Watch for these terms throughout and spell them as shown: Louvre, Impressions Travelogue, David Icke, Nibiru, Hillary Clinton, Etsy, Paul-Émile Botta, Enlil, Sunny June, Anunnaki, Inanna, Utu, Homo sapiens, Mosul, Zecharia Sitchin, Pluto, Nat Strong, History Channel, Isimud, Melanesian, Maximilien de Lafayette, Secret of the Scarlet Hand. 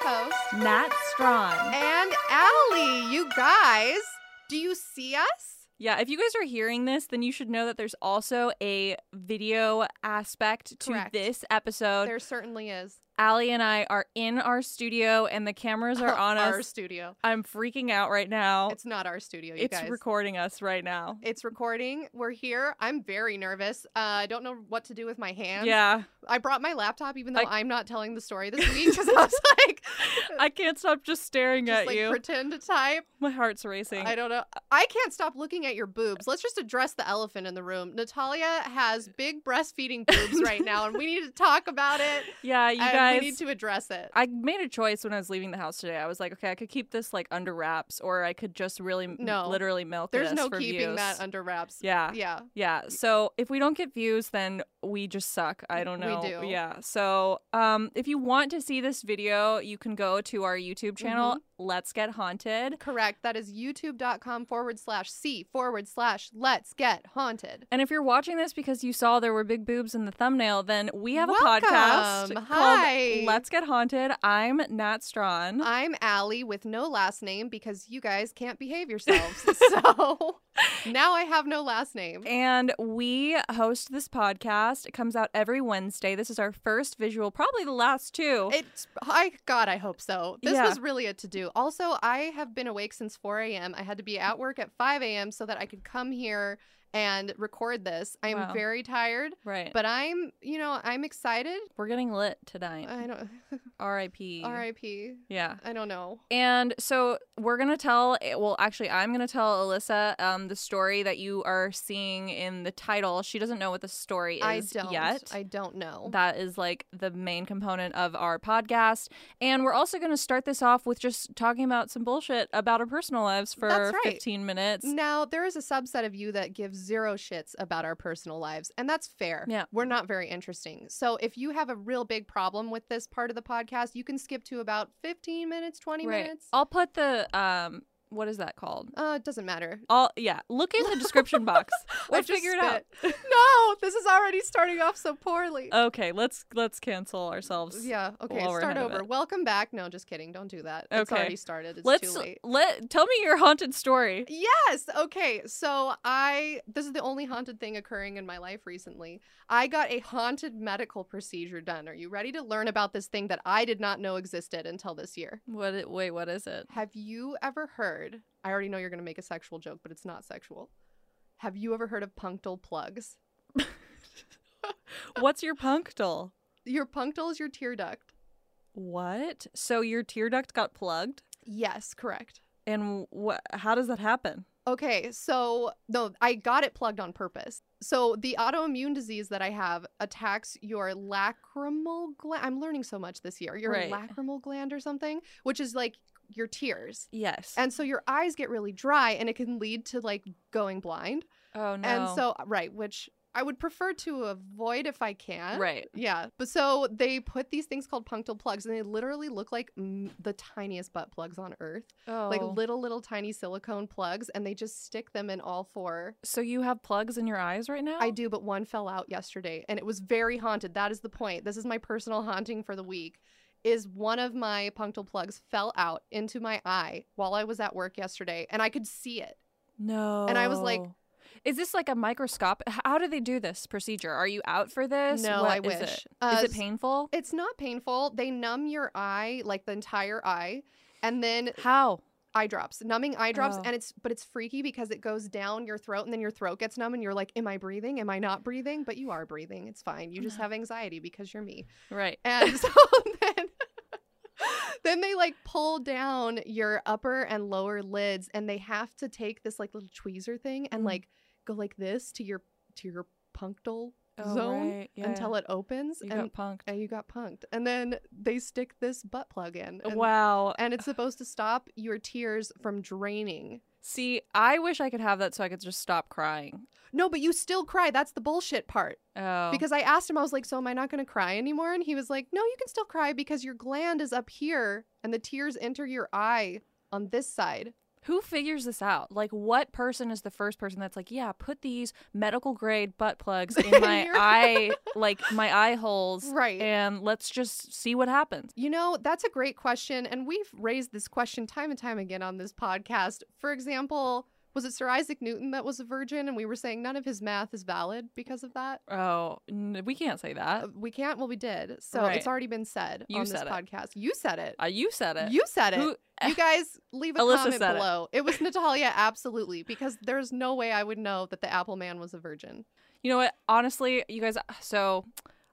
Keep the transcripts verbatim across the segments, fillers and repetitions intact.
your hosts, Nat Strong and Allie. You guys, do you see us? Yeah, if you guys are hearing this, then you should know that there's also a video aspect to Correct. This episode. There certainly is. Allie and I are in our studio, and the cameras are on our us. Our studio. I'm freaking out right now. It's not our studio, you it's guys. It's recording us right now. It's recording. We're here. I'm very nervous. Uh, I don't know what to do with my hands. Yeah. I brought my laptop, even though I... I'm not telling the story this week, because I was like... I can't stop just staring just, at like, you. Just, like, pretend to type. My heart's racing. I don't know. I can't stop looking at your boobs. Let's just address the elephant in the room. Natalia has big breastfeeding boobs right now, and we need to talk about it. Yeah, you guys... We need to address it. I made a choice when I was leaving the house today. I was like, okay, I could keep this like under wraps, or I could just really no, m- literally milk this for views. There's no keeping that under wraps. Yeah. Yeah. Yeah. So if we don't get views, then we just suck. I don't know. We do. Yeah. So um, if you want to see this video, you can go to our YouTube channel, mm-hmm. Let's Get Haunted. Correct. That is youtube.com forward slash C forward slash Let's Get Haunted. And if you're watching this because you saw there were big boobs in the thumbnail, then we have Welcome. a podcast Hi. called Let's Get Haunted. I'm Nat Strawn. I'm Allie with no last name because you guys can't behave yourselves. So now I have no last name. And we host this podcast. It comes out every Wednesday. This is our first visual, probably the last two. It's, I, God, I hope so. This yeah. was really a to-do. Also, I have been awake since four a.m. I had to be at work at five a.m. so that I could come here and record this. I'm wow. very tired. Right. But I'm, you know, I'm excited. We're getting lit tonight. I don't... R I P R I P Yeah. I don't know. And so we're going to tell... Well, actually, I'm going to tell Alyssa um, the story that you are seeing in the title. She doesn't know what the story is I don't. yet. I don't know. That is, like, the main component of our podcast. And we're also going to start this off with just talking about some bullshit about our personal lives for That's right. fifteen minutes. Now, there is a subset of you that gives zero shits about our personal lives, and that's fair. Yeah, we're not very interesting. So if you have a real big problem with this part of the podcast, you can skip to about fifteen minutes, twenty right. minutes. I'll put the um what is that called? Uh it doesn't matter. I'll yeah look in the description box. We'll figure it out. No, this is already starting off so poorly. Okay, let's let's cancel ourselves. Yeah, okay, start over. Welcome back. No, just kidding, don't do that. Okay. It's already started. It's let's, too late. Let tell me your haunted story. Yes. Okay, so I this is the only haunted thing occurring in my life recently. I got a haunted medical procedure done. Are you ready to learn about this thing that I did not know existed until this year? What wait, what is it? Have you ever heard I already know you're going to make a sexual joke, but it's not sexual. Have you ever heard of punctal plugs? What's your punctal? Your punctal is your tear duct. What? So your tear duct got plugged? Yes, correct. And wh- how does that happen? Okay, so no, I got it plugged on purpose. So the autoimmune disease that I have attacks your lacrimal gland. I'm learning so much this year. Your right. lacrimal gland or something, which is like your tears. Yes. And so your eyes get really dry, and it can lead to like going blind. Oh no. And so right, which I would prefer to avoid if I can. Right. Yeah. But so they put these things called punctal plugs, and they literally look like mm, the tiniest butt plugs on earth. Oh. Like little, little tiny silicone plugs, and they just stick them in all four. So you have plugs in your eyes right now? I do, but one fell out yesterday, and it was very haunted. That is the point. This is my personal haunting for the week. Is one of my punctal plugs fell out into my eye while I was at work yesterday, and I could see it. No. And I was like... Is this like a microscope? How do they do this procedure? Are you out for this? No, what I wish. Is it? Uh, is it painful? It's not painful. They numb your eye, like the entire eye, and then... How? Eye drops. Numbing eye drops, oh. and it's but it's freaky because it goes down your throat, and then your throat gets numb, and you're like, am I breathing? Am I not breathing? But you are breathing. It's fine. You just have anxiety because you're me. Right. And so then... Then they like pull down your upper and lower lids, and they have to take this like little tweezer thing and mm. like go like this to your to your punctal oh, zone right. yeah. until it opens. You and, got punked. And you got punked. And then they stick this butt plug in. And, wow. And it's supposed to stop your tears from draining. See, I wish I could have that so I could just stop crying. No, but you still cry. That's the bullshit part. Oh. Because I asked him, I was like, so am I not going to cry anymore? And he was like, no, you can still cry because your gland is up here and the tears enter your eye on this side. Who figures this out? Like, what person is the first person that's like, yeah, put these medical grade butt plugs in my eye, like my eye holes, right? And let's just see what happens. You know, that's a great question, and we've raised this question time and time again on this podcast. For example, was it Sir Isaac Newton that was a virgin, and we were saying none of his math is valid because of that? Oh, n- we can't say that. We can't. Well, we did. So right. It's already been said you on said this it. podcast. You said it. Uh, you said it. You said it. Who- You guys, leave a Alyssa comment below. It. it was Natalia, absolutely, because there's no way I would know that the Apple Man was a virgin. You know what? Honestly, you guys, so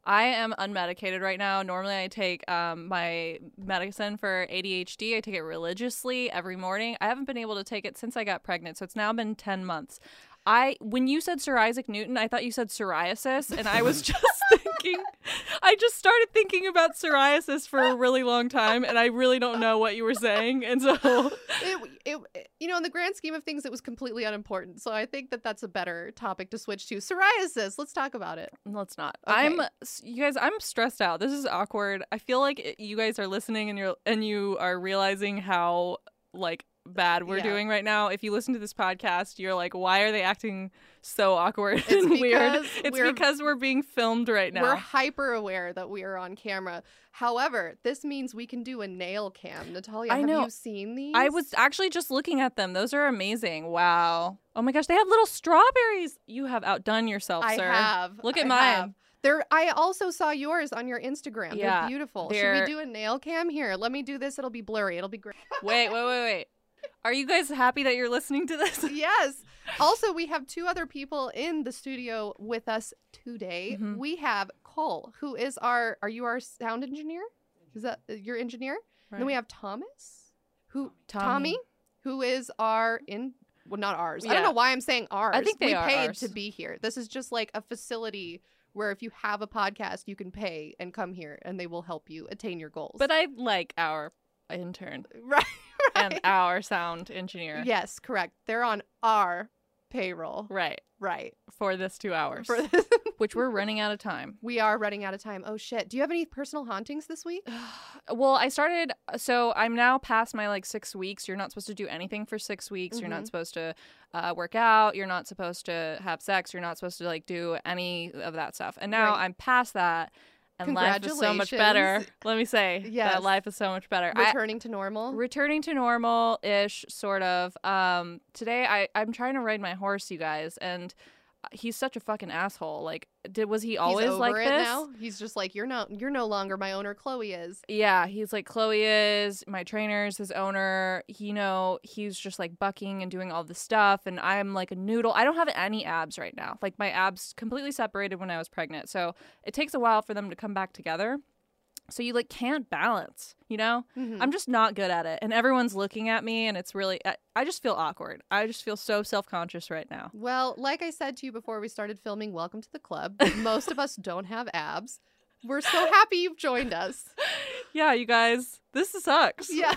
I am unmedicated right now. Normally I take um, my medicine for A D H D. I take it religiously every morning. I haven't been able to take it since I got pregnant, so it's now been ten months. I when you said Sir Isaac Newton, I thought you said psoriasis, and I was just thinking, I just started thinking about psoriasis for a really long time, and I really don't know what you were saying, and so it, it, you know, in the grand scheme of things, it was completely unimportant. So I think that that's a better topic to switch to. Psoriasis. Let's talk about it. Let's not. Okay. I'm you guys. I'm stressed out. This is awkward. I feel like you guys are listening, and you're and you are realizing how like. bad we're yeah. doing right now. If you listen to this podcast, you're like, why are they acting so awkward it's and weird? It's we're, because we're being filmed right now. We're hyper aware that we are on camera. However, this means we can do a nail cam. Natalia, I have know. you seen these? I was actually just looking at them. Those are amazing. Wow. Oh my gosh, they have little strawberries. You have outdone yourself, I sir. I have. Look at I mine. Have. There, I also saw yours on your Instagram. Yeah, they're beautiful. They're... Should we do a nail cam? Here, let me do this. It'll be blurry. It'll be great. Wait, wait, wait, wait. Are you guys happy that you're listening to this? Yes. Also, we have two other people in the studio with us today. Mm-hmm. We have Cole, who is our, are you our sound engineer? Is that your engineer? Right. And then we have Thomas, who, Tommy, Tommy who is our, in, well, not ours. Yeah. I don't know why I'm saying ours. I think they we are paid ours. to be here. This is just like a facility where if you have a podcast, you can pay and come here and they will help you attain your goals. But I like our intern. Right. Right. And our sound engineer. Yes, correct. They're on our payroll. Right. Right. For this two hours. For this. Which we're running out of time. We are running out of time. Oh, shit. Do you have any personal hauntings this week? Well, I started. So I'm now past my like six weeks. You're not supposed to do anything for six weeks. Mm-hmm. You're not supposed to uh, work out. You're not supposed to have sex. You're not supposed to like do any of that stuff. And now right. I'm past that. And life is so much better. Let me say yes. that life is so much better. Returning I, to normal? Returning to normal-ish, sort of. Um, today, I, I'm trying to ride my horse, you guys, and he's such a fucking asshole. Like, did was he always he's over like it this? Now? He's just like, you're not, you're no longer my owner. Chloe is. Yeah, he's like, Chloe is, my trainer's his owner. He, you know, he's just like bucking and doing all this stuff, and I'm like a noodle. I don't have any abs right now. Like, my abs completely separated when I was pregnant, so it takes a while for them to come back together. So you like can't balance, you know? Mm-hmm. I'm just not good at it. And everyone's looking at me and it's really, I, I just feel awkward. I just feel so self-conscious right now. Well, like I said to you before we started filming, welcome to the club. Most of us don't have abs. We're so happy you've joined us. Yeah, you guys, this sucks. Yeah.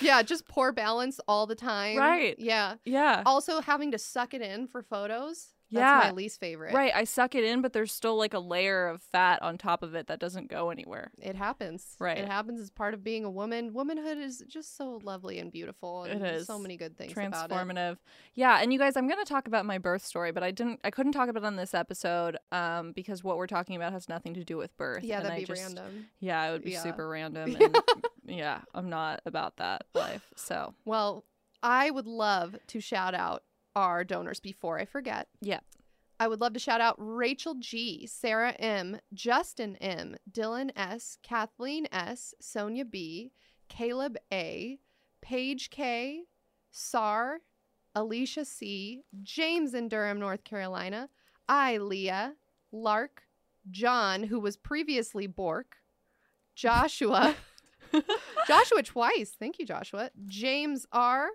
Yeah, just poor balance all the time. Right. Yeah. Yeah. Also having to suck it in for photos. That's yeah. my least favorite. Right. I suck it in, but there's still like a layer of fat on top of it that doesn't go anywhere. It happens. Right. It happens as part of being a woman. Womanhood is just so lovely and beautiful. And it is. So many good things about it. Transformative. Yeah. And you guys, I'm going to talk about my birth story, but I didn't, I couldn't talk about it on this episode um, because what we're talking about has nothing to do with birth. Yeah, and that'd I be just, random. Yeah, it would be yeah. super random. And yeah, I'm not about that life. So. Well, I would love to shout out our donors before I forget. Yeah. I would love to shout out Rachel G, Sarah M, Justin M, Dylan S, Kathleen S, Sonia B, Caleb A, Paige K, Sar, Alicia C, James in Durham, North Carolina, I, Leah, Lark, John, who was previously Bork, Joshua, Joshua twice. Thank you, Joshua. James R.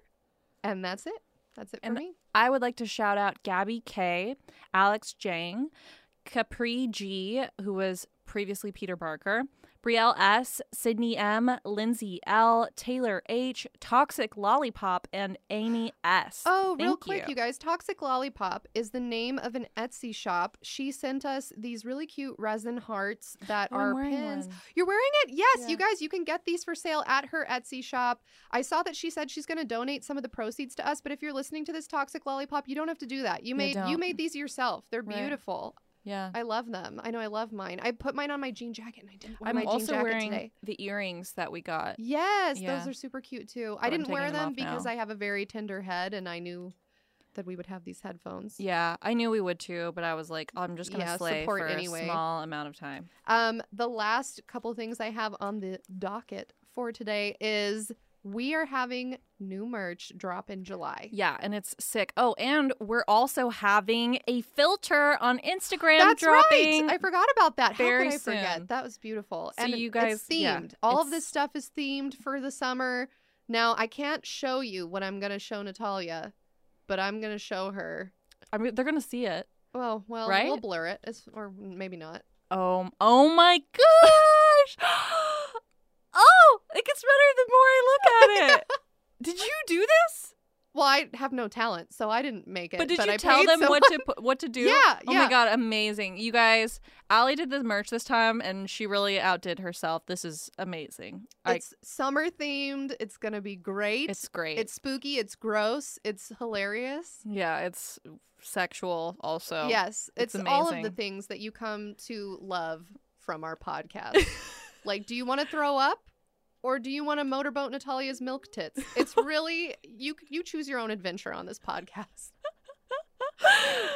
And that's it. That's it for and me. I would like to shout out Gabby K, Alex Jang, Capri G, who was previously Peter Barker, Brielle S., Sydney M., Lindsay L., Taylor H., Toxic Lollipop, and Amy S. Oh, Thank real quick, you. you guys. Toxic Lollipop is the name of an Etsy shop. She sent us these really cute resin hearts that I'm are pins. One. You're wearing it? Yes, yeah. You guys, you can get these for sale at her Etsy shop. I saw that she said she's going to donate some of the proceeds to us, but if you're listening to this, Toxic Lollipop, you don't have to do that. You made, you, you made these yourself. They're right. beautiful. Yeah. I love them. I know I love mine. I put mine on my jean jacket and I didn't wear I'm my jean jacket today. I'm also wearing the earrings that we got. Yes, yeah. Those are super cute too. But I didn't wear them, them because now. I have a very tender head and I knew that we would have these headphones. Yeah, I knew we would too, but I was like, I'm just going to yeah, slay support for anyway. a small amount of time. Um, the last couple things I have on the docket for today is... we are having new merch drop in July. Yeah, and it's sick. Oh, and we're also having a filter on Instagram That's dropping. Right. I forgot about that. Very How could I forget? Soon. That was beautiful. So and you guys, it's themed. Yeah, All it's... of this stuff is themed for the summer. Now, I can't show you what I'm going to show Natalia, but I'm going to show her. I mean, they're going to see it. Well, well, right? We'll blur it. It's, or maybe not. Oh, oh my gosh. Oh, it gets better the more I look at it. Did you do this? Well, I have no talent, so I didn't make it. But did but you I tell them someone... what to put, what to do? Yeah, oh yeah. my God, amazing. You guys, Allie did the merch this time, and she really outdid herself. This is amazing. It's I... summer-themed. It's going to be great. It's great. It's spooky. It's gross. It's hilarious. Yeah, it's sexual also. Yes, it's, it's amazing. All of the things that you come to love from our podcast. Like, do you want to throw up or do you want to motorboat Natalia's milk tits? It's really, you you choose your own adventure on this podcast.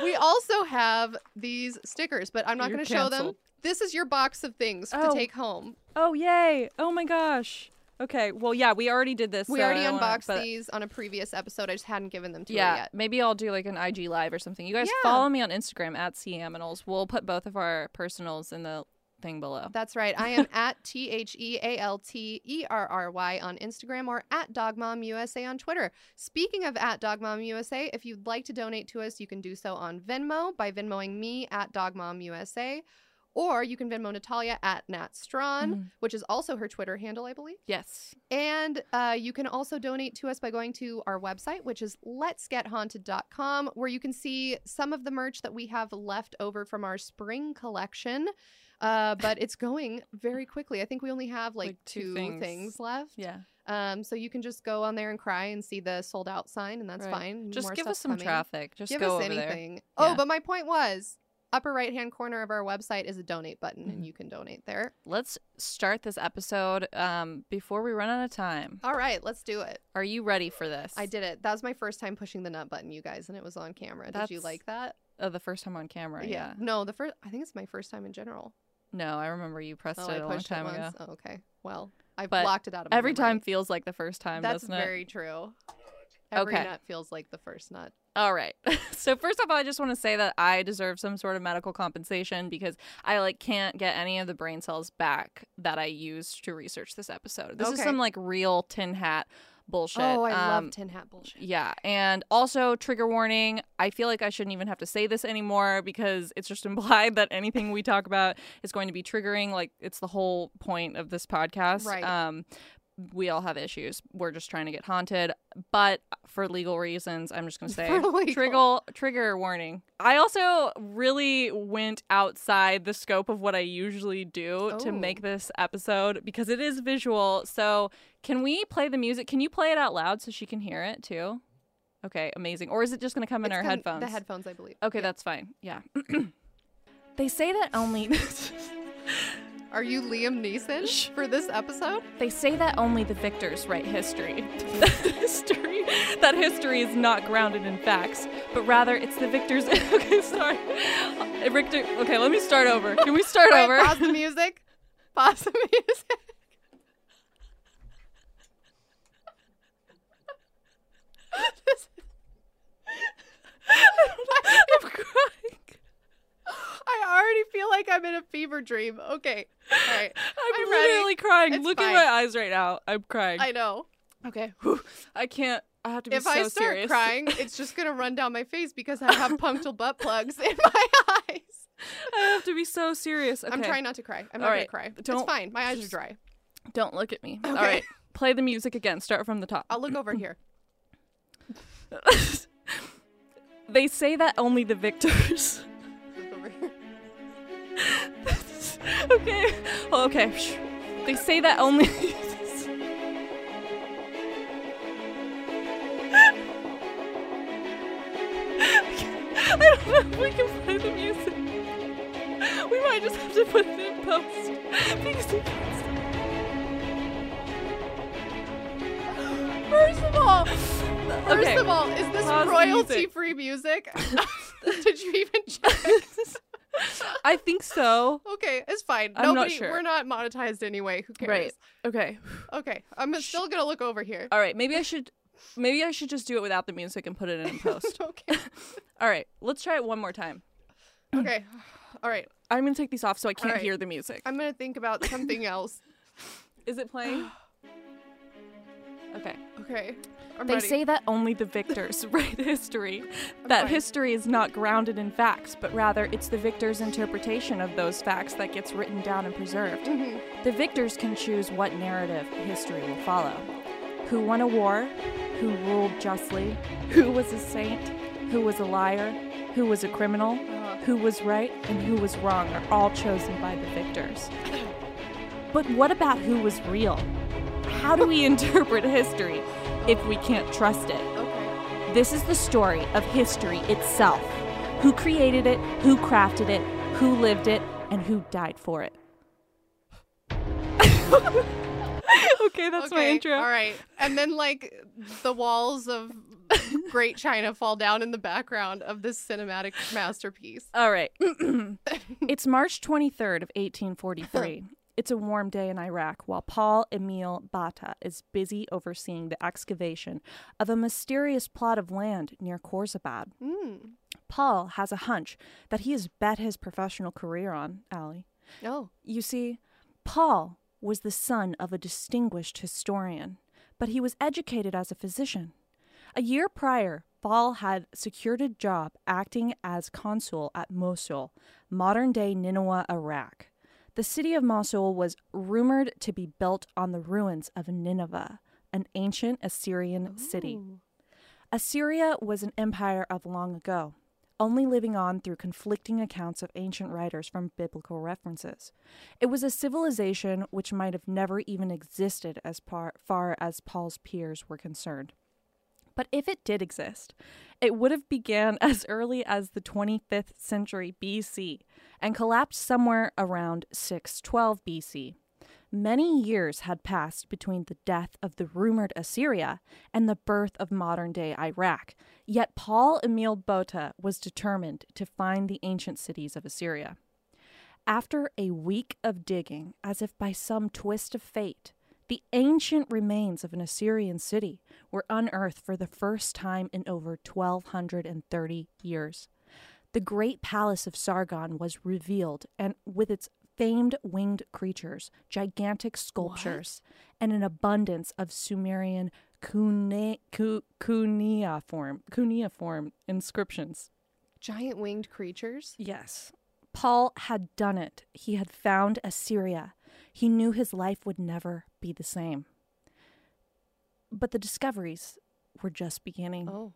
We also have these stickers, but I'm not going to show them. This is your box of things oh. to take home. Oh, yay. Oh, my gosh. Okay. Well, yeah, we already did this. We so already unboxed wanna, but... these on a previous episode. I just hadn't given them to yeah, you yet. Maybe I'll do like an I G live or something. You guys yeah. follow me on Instagram at C Aminals. We'll put both of our personals in the thing below. That's right. I am at T H E A L T E R R Y on Instagram or at Dog Mom U S A on Twitter. Speaking of at Dog Mom U S A, if you'd like to donate to us, you can do so on Venmo by Venmoing me at Dog Mom U S A, or you can Venmo Natalia at Nat Strawn, mm-hmm. which is also her Twitter handle, I believe. Yes. And uh, you can also donate to us by going to our website, which is lets get haunted dot com, where you can see some of the merch that we have left over from our spring collection. Uh, but it's going very quickly. I think we only have like, like two, two things. things left. Yeah. Um. So you can just go on there and cry and see the sold out sign, and that's right. fine. Just More give us some coming. traffic. Just give go us over anything. There. Oh, yeah. But my point was, upper right hand corner of our website is a donate button, mm-hmm. and you can donate there. Let's start this episode um before we run out of time. All right, let's do it. Are you ready for this? I did it. That was my first time pushing the nut button, you guys, and it was on camera. That's... Did you like that? Oh, the first time on camera. Yeah. yeah. No, the first. I think it's my first time in general. No, I remember you pressed oh, it a long time ago. Oh, okay. Well, I blocked it out of my memory. Every time feels like the first time, doesn't it? That's very true. Every okay. nut feels like the first nut. All right. So first off, I just want to say that I deserve some sort of medical compensation because I like can't get any of the brain cells back that I used to research this episode. This okay. is some like real tin hat bullshit. Oh, I um, love tin hat bullshit. Yeah. And also, trigger warning, I feel like I shouldn't even have to say this anymore because it's just implied that anything we talk about is going to be triggering. Like, it's the whole point of this podcast. Right. Um, we all have issues. We're just trying to get haunted. But for legal reasons, I'm just going to say trigger, trigger warning. I also really went outside the scope of what I usually do oh. to make this episode because it is visual. So can we play the music? Can you play it out loud so she can hear it too? Okay, amazing. Or is it just going to come in it's our headphones? The headphones, I believe. Okay, yeah. That's fine. Yeah. They say that only... Are you Liam Neeson for this episode? They say that only the victors write history. history. That history is not grounded in facts, but rather it's the victors. Okay, sorry. Victor. Okay, let me start over. Can we start Wait, over? Pause the music. Pause the music. I'm crying. I already feel like I'm in a fever dream. Okay. All right. I'm, I'm literally ready. crying. It's Look fine. at my eyes right now. I'm crying. I know. Okay. Whew. I can't. I have to be if so serious. If I start serious. crying, it's just going to run down my face because I have punctal butt plugs in my eyes. I have to be so serious. Okay. I'm trying not to cry. I'm not All right. gonna cry. Don't, it's fine. My eyes are dry. Don't look at me. Okay. All right. Play the music again. Start from the top. I'll look over here. They say that only the victors. Look over here. Okay. Oh, okay. They say that only. I don't know if we can play the music. We might just have to put it in post. First of all, first okay. of all, is this royalty-free music? Did you even check? I think so. Okay, it's fine. I'm Nobody, not sure. We're not monetized anyway. Who cares? Right. Okay. Okay. I'm Shh. still gonna look over here. All right. Maybe I should. Maybe I should just do it without the music and put it in post. Okay. All right. Let's try it one more time. Okay. All right. I'm gonna take these off so I can't right. hear the music. I'm gonna think about something else. Is it playing? Okay. Okay. I'm they ready. say that only the victors write history. I'm that fine. history is not grounded in facts, but rather it's the victor's interpretation of those facts that gets written down and preserved. Mm-hmm. The victors can choose what narrative history will follow. Who won a war? Who ruled justly? Who was a saint? Who was a liar? Who was a criminal? Uh-huh. Who was right and who was wrong are all chosen by the victors. But what about who was real? How do we interpret history if we can't trust it? Okay. This is the story of history itself. Who created it, who crafted it, who lived it, and who died for it. Okay, that's okay, my intro. All right. And then, like, the walls of Great China fall down in the background of this cinematic masterpiece. All right. It's March twenty-third of eighteen forty-three. It's a warm day in Iraq while Paul-Émile Botta is busy overseeing the excavation of a mysterious plot of land near Khorsabad. Mm. Paul has a hunch that he has bet his professional career on, Allie. Oh. You see, Paul was the son of a distinguished historian, but he was educated as a physician. A year prior, Paul had secured a job acting as consul at Mosul, modern-day Nineveh, Iraq. The city of Mosul was rumored to be built on the ruins of Nineveh, an ancient Assyrian Ooh. city. Assyria was an empire of long ago, only living on through conflicting accounts of ancient writers from biblical references. It was a civilization which might have never even existed as par- far as Paul's peers were concerned. But if it did exist, it would have began as early as the twenty-fifth century B C and collapsed somewhere around six twelve B C. Many years had passed between the death of the rumored Assyria and the birth of modern-day Iraq, yet Paul-Émile Botta was determined to find the ancient cities of Assyria. After a week of digging, as if by some twist of fate, the ancient remains of an Assyrian city were unearthed for the first time in over twelve hundred thirty years. The great palace of Sargon was revealed, and with its famed winged creatures, gigantic sculptures, what? and an abundance of Sumerian cune, cu, cuneiform, cuneiform inscriptions. Giant winged creatures? Yes. Paul had done it. He had found Assyria. He knew his life would never be the same. But the discoveries were just beginning. Oh.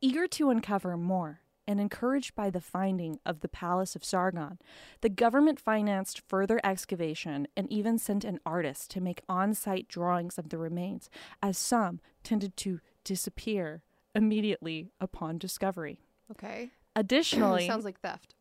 Eager to uncover more and encouraged by the finding of the Palace of Sargon, the government financed further excavation and even sent an artist to make on-site drawings of the remains, as some tended to disappear immediately upon discovery. Okay. Additionally... Sounds like theft.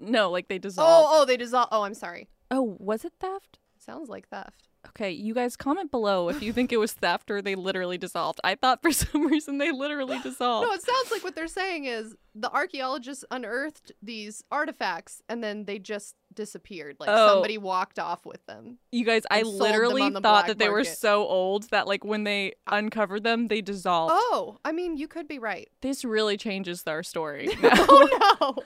No, like they dissolved. Oh, oh, they dissolved. Oh, I'm sorry. Oh, was it theft? Sounds like theft. Okay, you guys comment below if you think it was theft or they literally dissolved. I thought for some reason they literally dissolved. No, it sounds like what they're saying is the archaeologists unearthed these artifacts and then they just disappeared. Like oh. somebody walked off with them. You guys, I literally thought that market. They were so old that like when they uncovered them, they dissolved. Oh, I mean, you could be right. This really changes our story. Oh, no.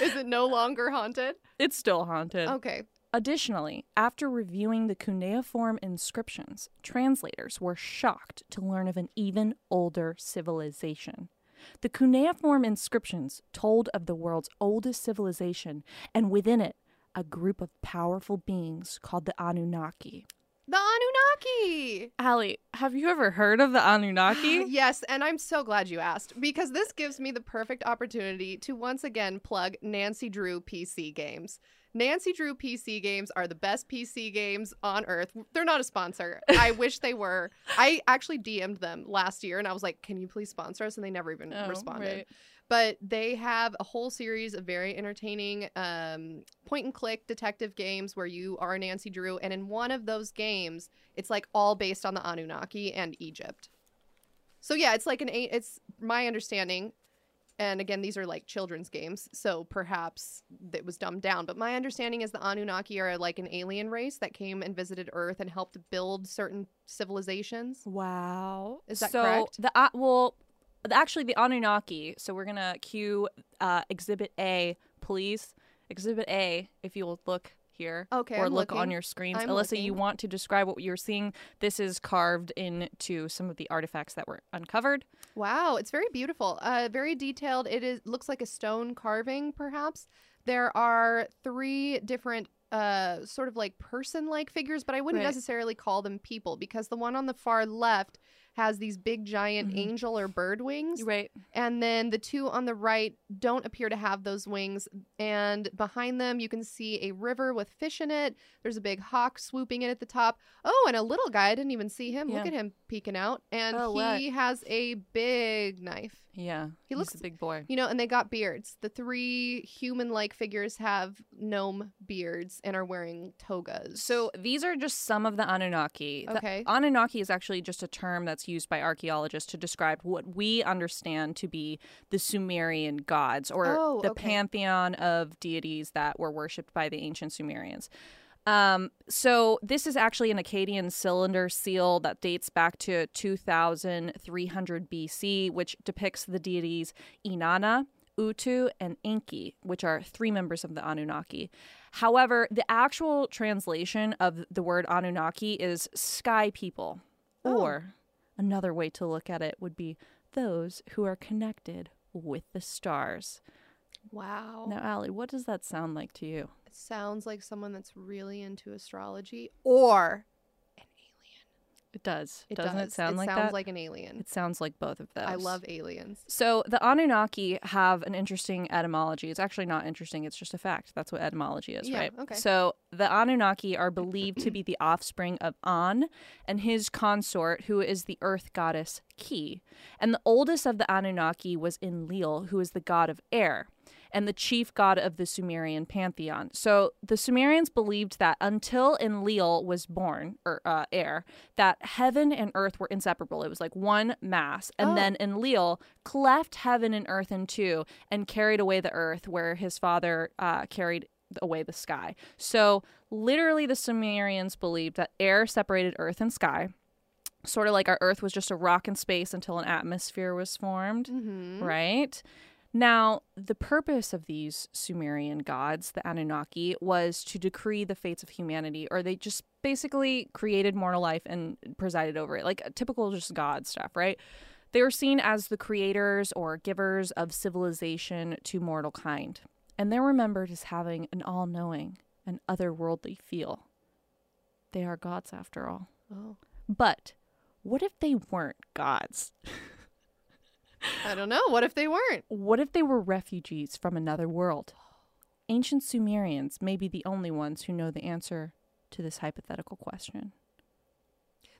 Is it no longer haunted? It's still haunted. Okay. Additionally, after reviewing the cuneiform inscriptions, translators were shocked to learn of an even older civilization. The cuneiform inscriptions told of the world's oldest civilization, and within it, a group of powerful beings called the Anunnaki. The Anunnaki! Allie, have you ever heard of the Anunnaki? Yes, and I'm so glad you asked, because this gives me the perfect opportunity to once again plug Nancy Drew P C games. Nancy Drew P C games are the best P C games on earth. They're not a sponsor. I wish they were. I actually D M'd them last year, and I was like, can you please sponsor us? And they never even oh, responded. Right. But they have a whole series of very entertaining um, point-and-click detective games where you are Nancy Drew. And in one of those games, it's like all based on the Anunnaki and Egypt. So yeah, it's like an eight. It's my understanding. And again, these are like children's games, so perhaps it was dumbed down. But my understanding is the Anunnaki are like an alien race that came and visited Earth and helped build certain civilizations. Wow. Is that so correct? The, uh, well... Actually, the Anunnaki, so we're going to cue uh, Exhibit A, please. Exhibit A, if you'll look here. Okay, Or I'm look looking. on your screens. I'm Alyssa, looking. You want to describe what you're seeing? This is carved into some of the artifacts that were uncovered. Wow, it's very beautiful. Uh, very detailed. It is looks like a stone carving, perhaps. There are three different uh, sort of like person-like figures, but I wouldn't right. necessarily call them people, because the one on the far left has these big giant mm-hmm. angel or bird wings. Right. And then the two on the right don't appear to have those wings. And behind them, you can see a river with fish in it. There's a big hawk swooping in at the top. Oh, and a little guy. I didn't even see him. Yeah. Look at him peeking out. And oh, he what? has a big knife. Yeah. He looks he's a big boy. You know, and they got beards. The three human-like figures have gnome beards and are wearing togas. So these are just some of the Anunnaki. Okay. The Anunnaki is actually just a term that's used by archaeologists to describe what we understand to be the Sumerian gods, or oh, the okay. pantheon of deities that were worshipped by the ancient Sumerians. Um, so this is actually an Akkadian cylinder seal that dates back to two thousand three hundred B C, which depicts the deities Inanna, Utu, and Enki, which are three members of the Anunnaki. However, the actual translation of the word Anunnaki is sky people, oh. or another way to look at it would be those who are connected with the stars. Wow. Now, Allie, what does that sound like to you? It sounds like someone that's really into astrology or an alien. It does. It Doesn't does. it sound it like that? It sounds like an alien. It sounds like both of those. I love aliens. So the Anunnaki have an interesting etymology. It's actually not interesting. It's just a fact. That's what etymology is, yeah, right? Okay. So the Anunnaki are believed to be the offspring of An and his consort, who is the earth goddess Ki. And the oldest of the Anunnaki was Enlil, who is the god of air and the chief god of the Sumerian pantheon. So the Sumerians believed that until Enlil was born, or uh, air, that heaven and earth were inseparable. It was like one mass. And oh. then Enlil cleft heaven and earth in two and carried away the earth, where his father uh, carried away the sky. So literally the Sumerians believed that air separated earth and sky, sort of like our earth was just a rock in space until an atmosphere was formed, mm-hmm. right? Now, the purpose of these Sumerian gods, the Anunnaki, was to decree the fates of humanity, or they just basically created mortal life and presided over it, like typical just god stuff, right? They were seen as the creators or givers of civilization to mortal kind. And they're remembered as having an all-knowing and otherworldly feel. They are gods, after all. Oh. But what if they weren't gods? I don't know. What if they weren't? What if they were refugees from another world? Ancient Sumerians may be the only ones who know the answer to this hypothetical question.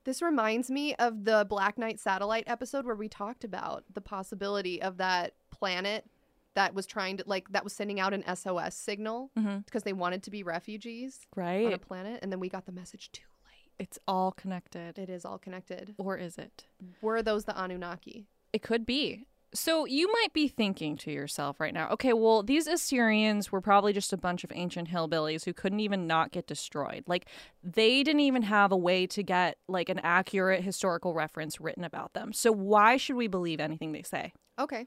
This reminds me of the Black Knight Satellite episode where we talked about the possibility of that planet that was trying to, like, that was sending out an S O S signal mm-hmm. because they wanted to be refugees right. on a planet. And then we got the message too late. It's all connected. It is all connected. Or is it? Were those the Anunnaki? It could be. So you might be thinking to yourself right now, okay, well, these Assyrians were probably just a bunch of ancient hillbillies who couldn't even not get destroyed. Like, they didn't even have a way to get, like, an accurate historical reference written about them. So why should we believe anything they say? Okay.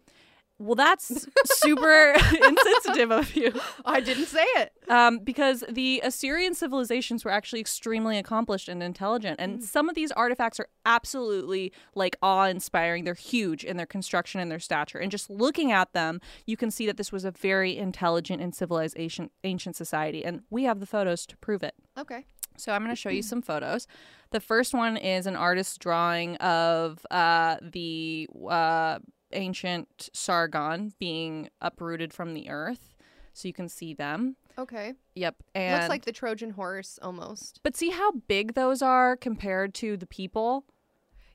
Well, that's super insensitive of you. I didn't say it. Um, because the Assyrian civilizations were actually extremely accomplished and intelligent. And mm. some of these artifacts are absolutely, like, awe-inspiring. They're huge in their construction and their stature. And just looking at them, you can see that this was a very intelligent and civilized ancient society. And we have the photos to prove it. Okay. So I'm going to show you some photos. The first one is an artist's drawing of uh, the... Uh, ancient Sargon being uprooted from the earth, so you can see them. Okay. Yep. And looks like the Trojan horse almost. But see how big those are compared to the people?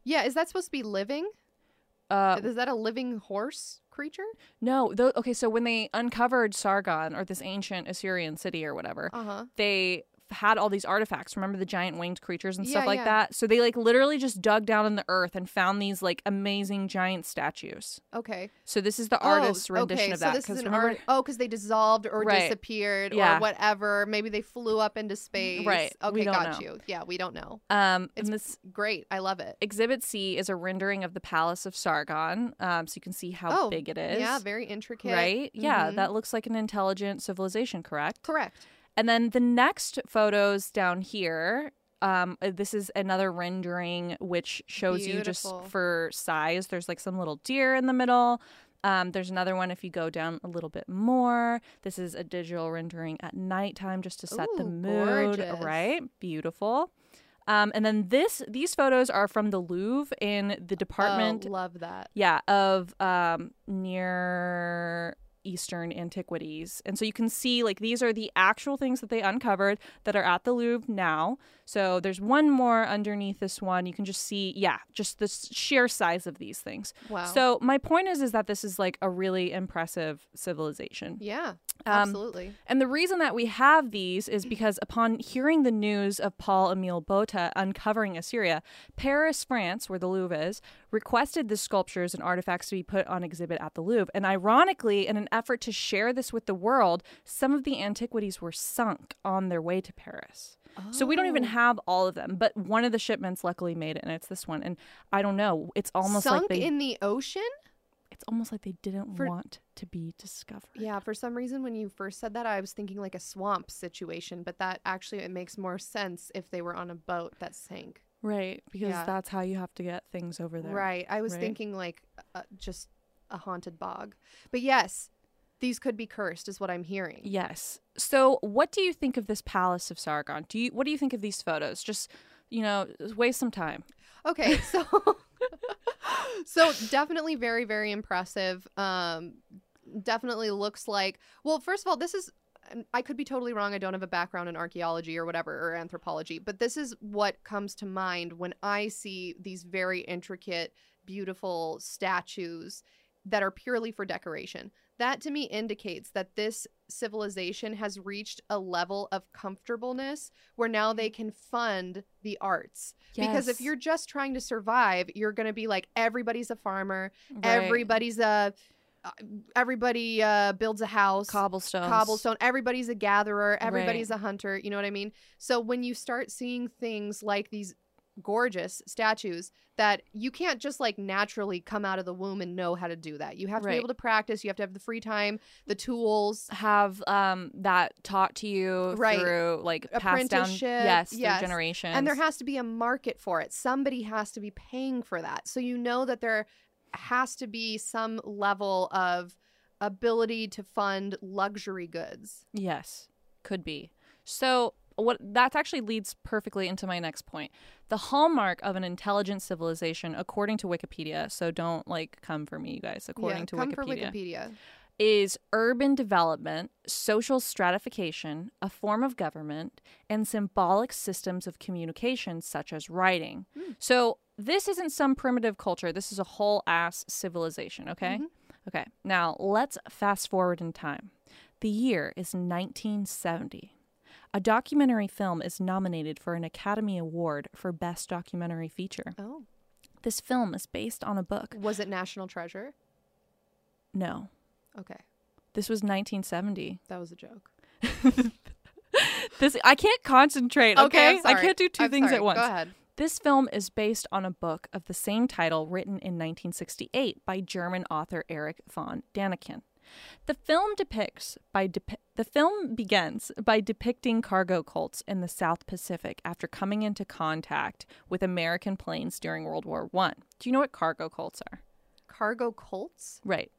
Yeah. Is that supposed to be living? Uh, is that a living horse creature? No. Th- okay. So when they uncovered Sargon, or this ancient Assyrian city or whatever, uh-huh. they had all these artifacts. Remember the giant winged creatures and stuff yeah, like yeah. that? So they like literally just dug down in the earth and found these like amazing giant statues. Okay. So this is the artist's oh, rendition okay. of that. So this is an remember... art- oh, because they dissolved or right. disappeared yeah. or whatever. Maybe they flew up into space. Right. Okay, we don't got know. you. Yeah, we don't know. Um, it's and this... great. I love it. Exhibit C is a rendering of the Palace of Sargon. Um, so you can see how oh, big it is. Yeah, very intricate. Right? Mm-hmm. Yeah, that looks like an intelligent civilization, correct? Correct. And then the next photos down here, um, this is another rendering which shows Beautiful. you just for size. There's like some little deer in the middle. Um, there's another one if you go down a little bit more. This is a digital rendering at nighttime just to set Ooh, the mood. Gorgeous. Right? Beautiful. Um, and then this, these photos are from the Louvre in the department. Oh, love that. Yeah, of um, near... Eastern antiquities. And so you can see like these are the actual things that they uncovered that are at the Louvre now. So there's one more underneath this one. You can just see, yeah, just the sheer size of these things. Wow. So my point is is that this is like a really impressive civilization. Yeah, absolutely. Um, and the reason that we have these is because upon hearing the news of Paul-Émile Botta uncovering Assyria, Paris, France, where the Louvre is, requested the sculptures and artifacts to be put on exhibit at the Louvre. And ironically, in an effort to share this with the world, some of the antiquities were sunk on their way to Paris. Oh. So we don't even have all of them, but one of the shipments luckily made it, and it's this one. And I don't know, it's almost sunk like they, in the ocean. It's almost like they didn't for, want to be discovered. Yeah, for some reason when you first said that, I was thinking like a swamp situation, but that actually it makes more sense if they were on a boat that sank. Right, because yeah. that's how you have to get things over there. Right, I was right? thinking like uh, just a haunted bog. But yes, these could be cursed is what I'm hearing. Yes. So what do you think of this Palace of Sargon? Do you what do you think of these photos? Just, you know, waste some time. Okay, so so definitely very, very impressive. Um, definitely looks like, well, first of all, this is, I could be totally wrong. I don't have a background in archaeology or whatever, or anthropology, but this is what comes to mind when I see these very intricate, beautiful statues that are purely for decoration. That to me indicates that this civilization has reached a level of comfortableness where now they can fund the arts. Yes. Because if you're just trying to survive, you're going to be like, everybody's a farmer, right. everybody's a... Uh, everybody uh builds a house, cobblestone cobblestone everybody's a gatherer, everybody's right. a hunter, you know what I mean? So when you start seeing things like these gorgeous statues that you can't just like naturally come out of the womb and know how to do that, you have to right. be able to practice, you have to have the free time, the tools, have um that taught to you right. through like passed down yes, yes. through generations, and there has to be a market for it. Somebody has to be paying for that, so you know that there are has to be some level of ability to fund luxury goods. Yes, could be. So what that actually leads perfectly into my next point. The hallmark of an intelligent civilization, according to Wikipedia, so don't like come for me, you guys, according yeah, to come Wikipedia, for Wikipedia, is urban development, social stratification, a form of government, and symbolic systems of communication such as writing. Mm. So this isn't some primitive culture. This is a whole ass civilization, okay? Mm-hmm. Okay, now let's fast forward in time. The year is nineteen seventy. A documentary film is nominated for an Academy Award for Best Documentary Feature. Oh. This film is based on a book. Was it National Treasure? No. Okay. This was nineteen seventy. That was a joke. This I can't concentrate, okay? okay I can't do two I'm things sorry. at once. Go ahead. This film is based on a book of the same title written in nineteen sixty-eight by German author Erich von Däniken. The film depicts by de- the film begins by depicting cargo cults in the South Pacific after coming into contact with American planes during World War One. Do you know what cargo cults are? Cargo cults? Right.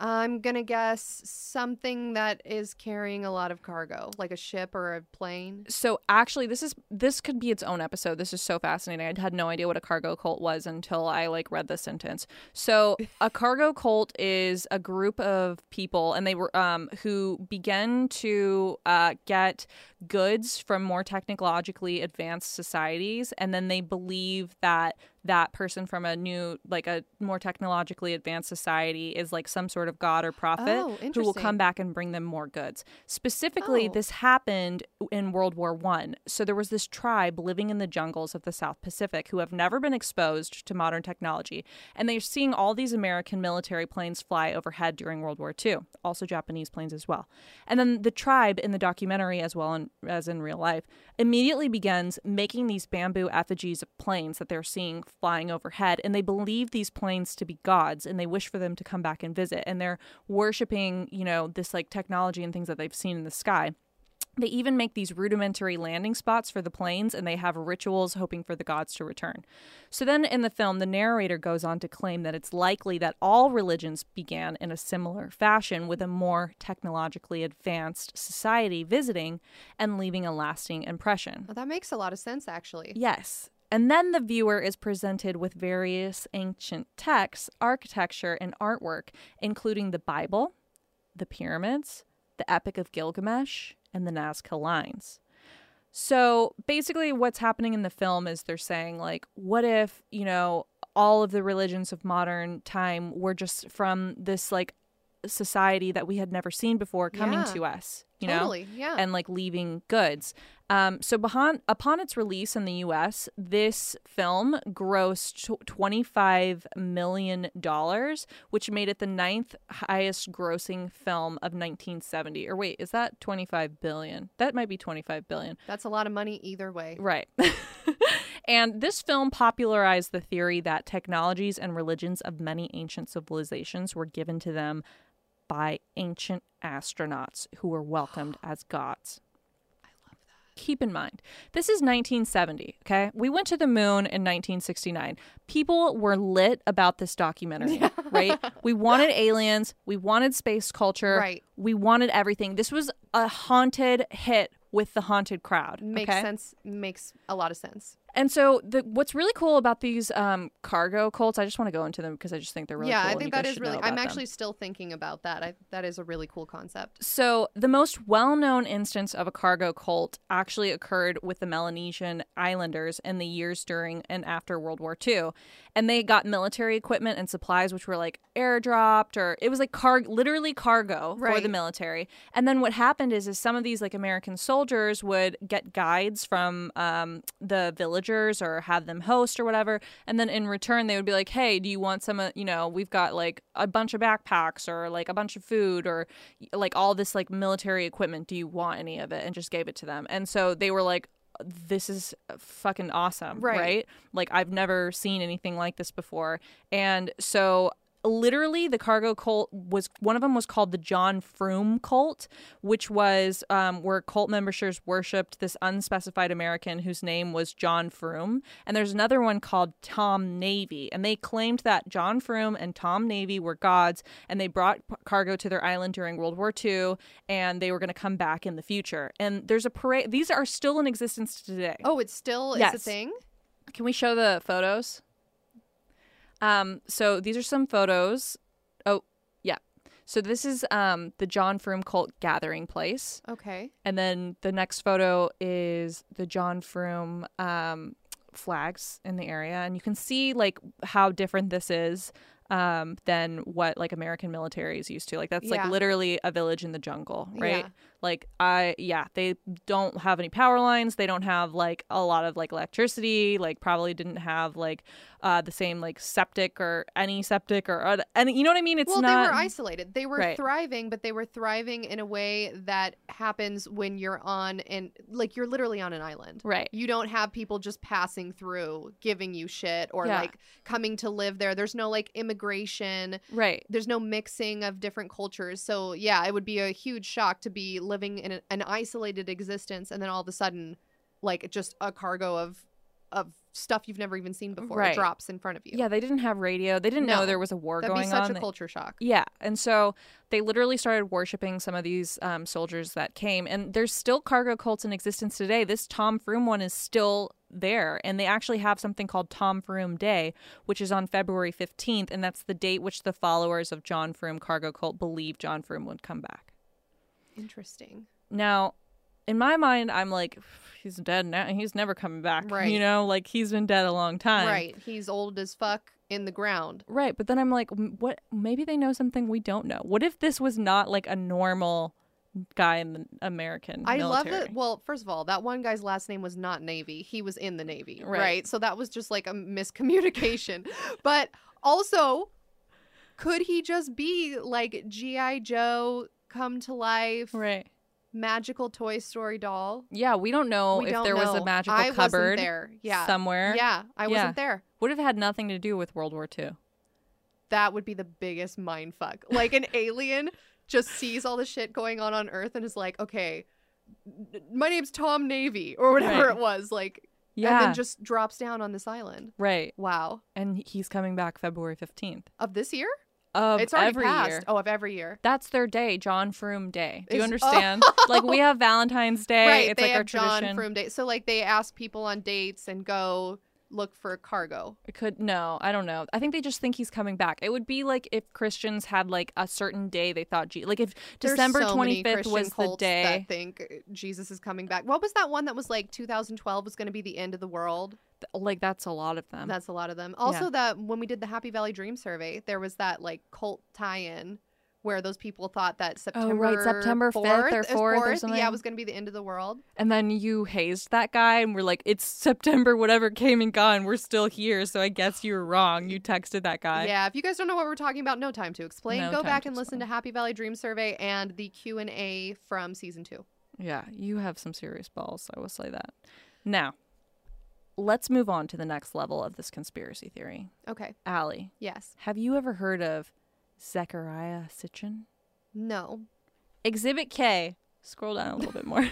I'm going to guess something that is carrying a lot of cargo, like a ship or a plane. So actually, this is this could be its own episode. This is so fascinating. I had no idea what a cargo cult was until I like read this sentence. So a cargo cult is a group of people, and they were um, who began to uh, get goods from more technologically advanced societies, and then they believe that that person from a new, like a more technologically advanced society is like some sort of god or prophet oh, who will come back and bring them more goods. Specifically, oh. this happened in World War One. So there was this tribe living in the jungles of the South Pacific who have never been exposed to modern technology. And they're seeing all these American military planes fly overhead during World War Two, also Japanese planes as well. And then the tribe in the documentary, as well in, as in real life, immediately begins making these bamboo effigies of planes that they're seeing flying overhead, and they believe these planes to be gods, and they wish for them to come back and visit, and they're worshiping, you know, this like technology and things that they've seen in the sky. They even make these rudimentary landing spots for the planes, and they have rituals hoping for the gods to return. So then in the film, the narrator goes on to claim that it's likely that all religions began in a similar fashion, with a more technologically advanced society visiting and leaving a lasting impression. Well, that makes a lot of sense, actually. Yes. And then the viewer is presented with various ancient texts, architecture, and artwork, including the Bible, the pyramids, the Epic of Gilgamesh, and the Nazca lines. So basically what's happening in the film is they're saying, like, what if, you know, all of the religions of modern time were just from this, like, society that we had never seen before coming yeah. to us, you totally. know, yeah. and like leaving goods. Um, so behind, upon its release in the U S, this film grossed twenty-five million dollars, which made it the ninth highest grossing film of nineteen seventy. Or wait, is that twenty-five billion? That might be twenty-five billion. That's a lot of money either way. Right. And this film popularized the theory that technologies and religions of many ancient civilizations were given to them by ancient astronauts who were welcomed as gods. I love that. Keep in mind, this is nineteen seventy, okay? We went to the moon in nineteen sixty-nine. People were lit about this documentary, yeah. right? We wanted aliens. We wanted space culture. Right. We wanted everything. This was a haunted hit with the haunted crowd. Makes okay? sense. Makes a lot of sense. And so the, what's really cool about these um, cargo cults, I just want to go into them because I just think they're really yeah, cool. Yeah, I think that is really, I'm actually them. still thinking about that. I, that is a really cool concept. So the most well-known instance of a cargo cult actually occurred with the Melanesian Islanders in the years during and after World War Two. And they got military equipment and supplies, which were like airdropped, or it was like car- literally cargo right. for the military. And then what happened is, is some of these like American soldiers would get guides from um, the village or have them host or whatever, and then in return they would be like, hey, do you want some uh, you know, we've got like a bunch of backpacks or like a bunch of food or like all this like military equipment, do you want any of it? And just gave it to them. And so they were like, this is fucking awesome, right, right? Like, I've never seen anything like this before. And so literally, the cargo cult was, one of them was called the John Frum cult, which was um, where cult membership worshipped this unspecified American whose name was John Frum. And there's another one called Tom Navy. And they claimed that John Frum and Tom Navy were gods, and they brought p- cargo to their island during World War Two, and they were going to come back in the future. And there's a parade. These are still in existence today. Oh, it's still yes. it's a thing? Can we show the photos? Um, so these are some photos. Oh, yeah. So this is um, the John Frum cult gathering place. Okay. And then the next photo is the John Frum um, flags in the area. And you can see, like, how different this is um, than what, like, American military is used to. Like, that's, yeah. like, literally a village in the jungle, right? Yeah. Like, I, yeah, they don't have any power lines. They don't have, like, a lot of, like, electricity. Like, probably didn't have, like, uh, the same, like, septic or any septic or, uh, and you know what I mean? It's well, not... Well, they were isolated. They were right. thriving, but they were thriving in a way that happens when you're on, and, like, you're literally on an island. Right. You don't have people just passing through, giving you shit, or, yeah. like, coming to live there. There's no, like, immigration. Right. There's no mixing of different cultures. So, yeah, it would be a huge shock to be living in an isolated existence, and then all of a sudden, like, just a cargo of of stuff you've never even seen before right. drops in front of you. Yeah, they didn't have radio. They didn't no. know there was a war That'd going on. That'd be such on. a culture shock. Yeah, and so they literally started worshiping some of these um, soldiers that came, and there's still cargo cults in existence today. This Tom Frum one is still there, and they actually have something called Tom Frum Day, which is on February fifteenth, and that's the date which the followers of John Frum cargo cult believe John Frum would come back. Interesting. Now, in my mind, I'm like, he's dead now. He's never coming back. Right. You know, like, he's been dead a long time. Right. He's old as fuck in the ground. Right. But then I'm like, what? Maybe they know something we don't know. What if this was not like a normal guy in the American I military? Love it. Well, first of all, that one guy's last name was not Navy. He was in the Navy. Right. right? So that was just like a miscommunication. But also, could he just be like G I Joe? Come to life, right? Magical Toy Story doll. Yeah, we don't know we if don't there know. was a magical I cupboard wasn't there. Yeah. somewhere. Yeah, I yeah. wasn't there. Would have had nothing to do with World War Two. That would be the biggest mindfuck. Like, an alien just sees all the shit going on on Earth and is like, okay, my name's Tom Navy or whatever right. it was. Like, yeah. and then just drops down on this island. Right. Wow. And he's coming back February fifteenth. Of this year? Of it's already every passed. year. Oh, of every year. That's their day, John Frum Day. Do you it's, understand? Oh. Like, we have Valentine's Day. Right, it's they like have our tradition. John Frum Day. So, like, they ask people on dates and go look for cargo. It could no, I don't know. I think they just think he's coming back. It would be like if Christians had like a certain day they thought, gee, like if There's December so twenty fifth was the day. I think Jesus is coming back. What was that one that was like two thousand twelve was going to be the end of the world? Like, that's a lot of them. That's a lot of them. Also, yeah. that when we did the Happy Valley Dream Survey, there was that, like, cult tie-in where those people thought that September, oh, right. September fourth, fifth or fourth, or something. Yeah, it was going to be the end of the world. And then you hazed that guy and we're like, it's September, whatever came and gone. We're still here. So I guess you were wrong. You texted that guy. Yeah. If you guys don't know what we're talking about, no time to explain. No Go back and explain. listen to Happy Valley Dream Survey and the Q and A from season two. Yeah. You have some serious balls. I will say that. Now, let's move on to the next level of this conspiracy theory. Okay. Allie. Yes. Have you ever heard of Zecharia Sitchin? No. Exhibit K. Scroll down a little bit more.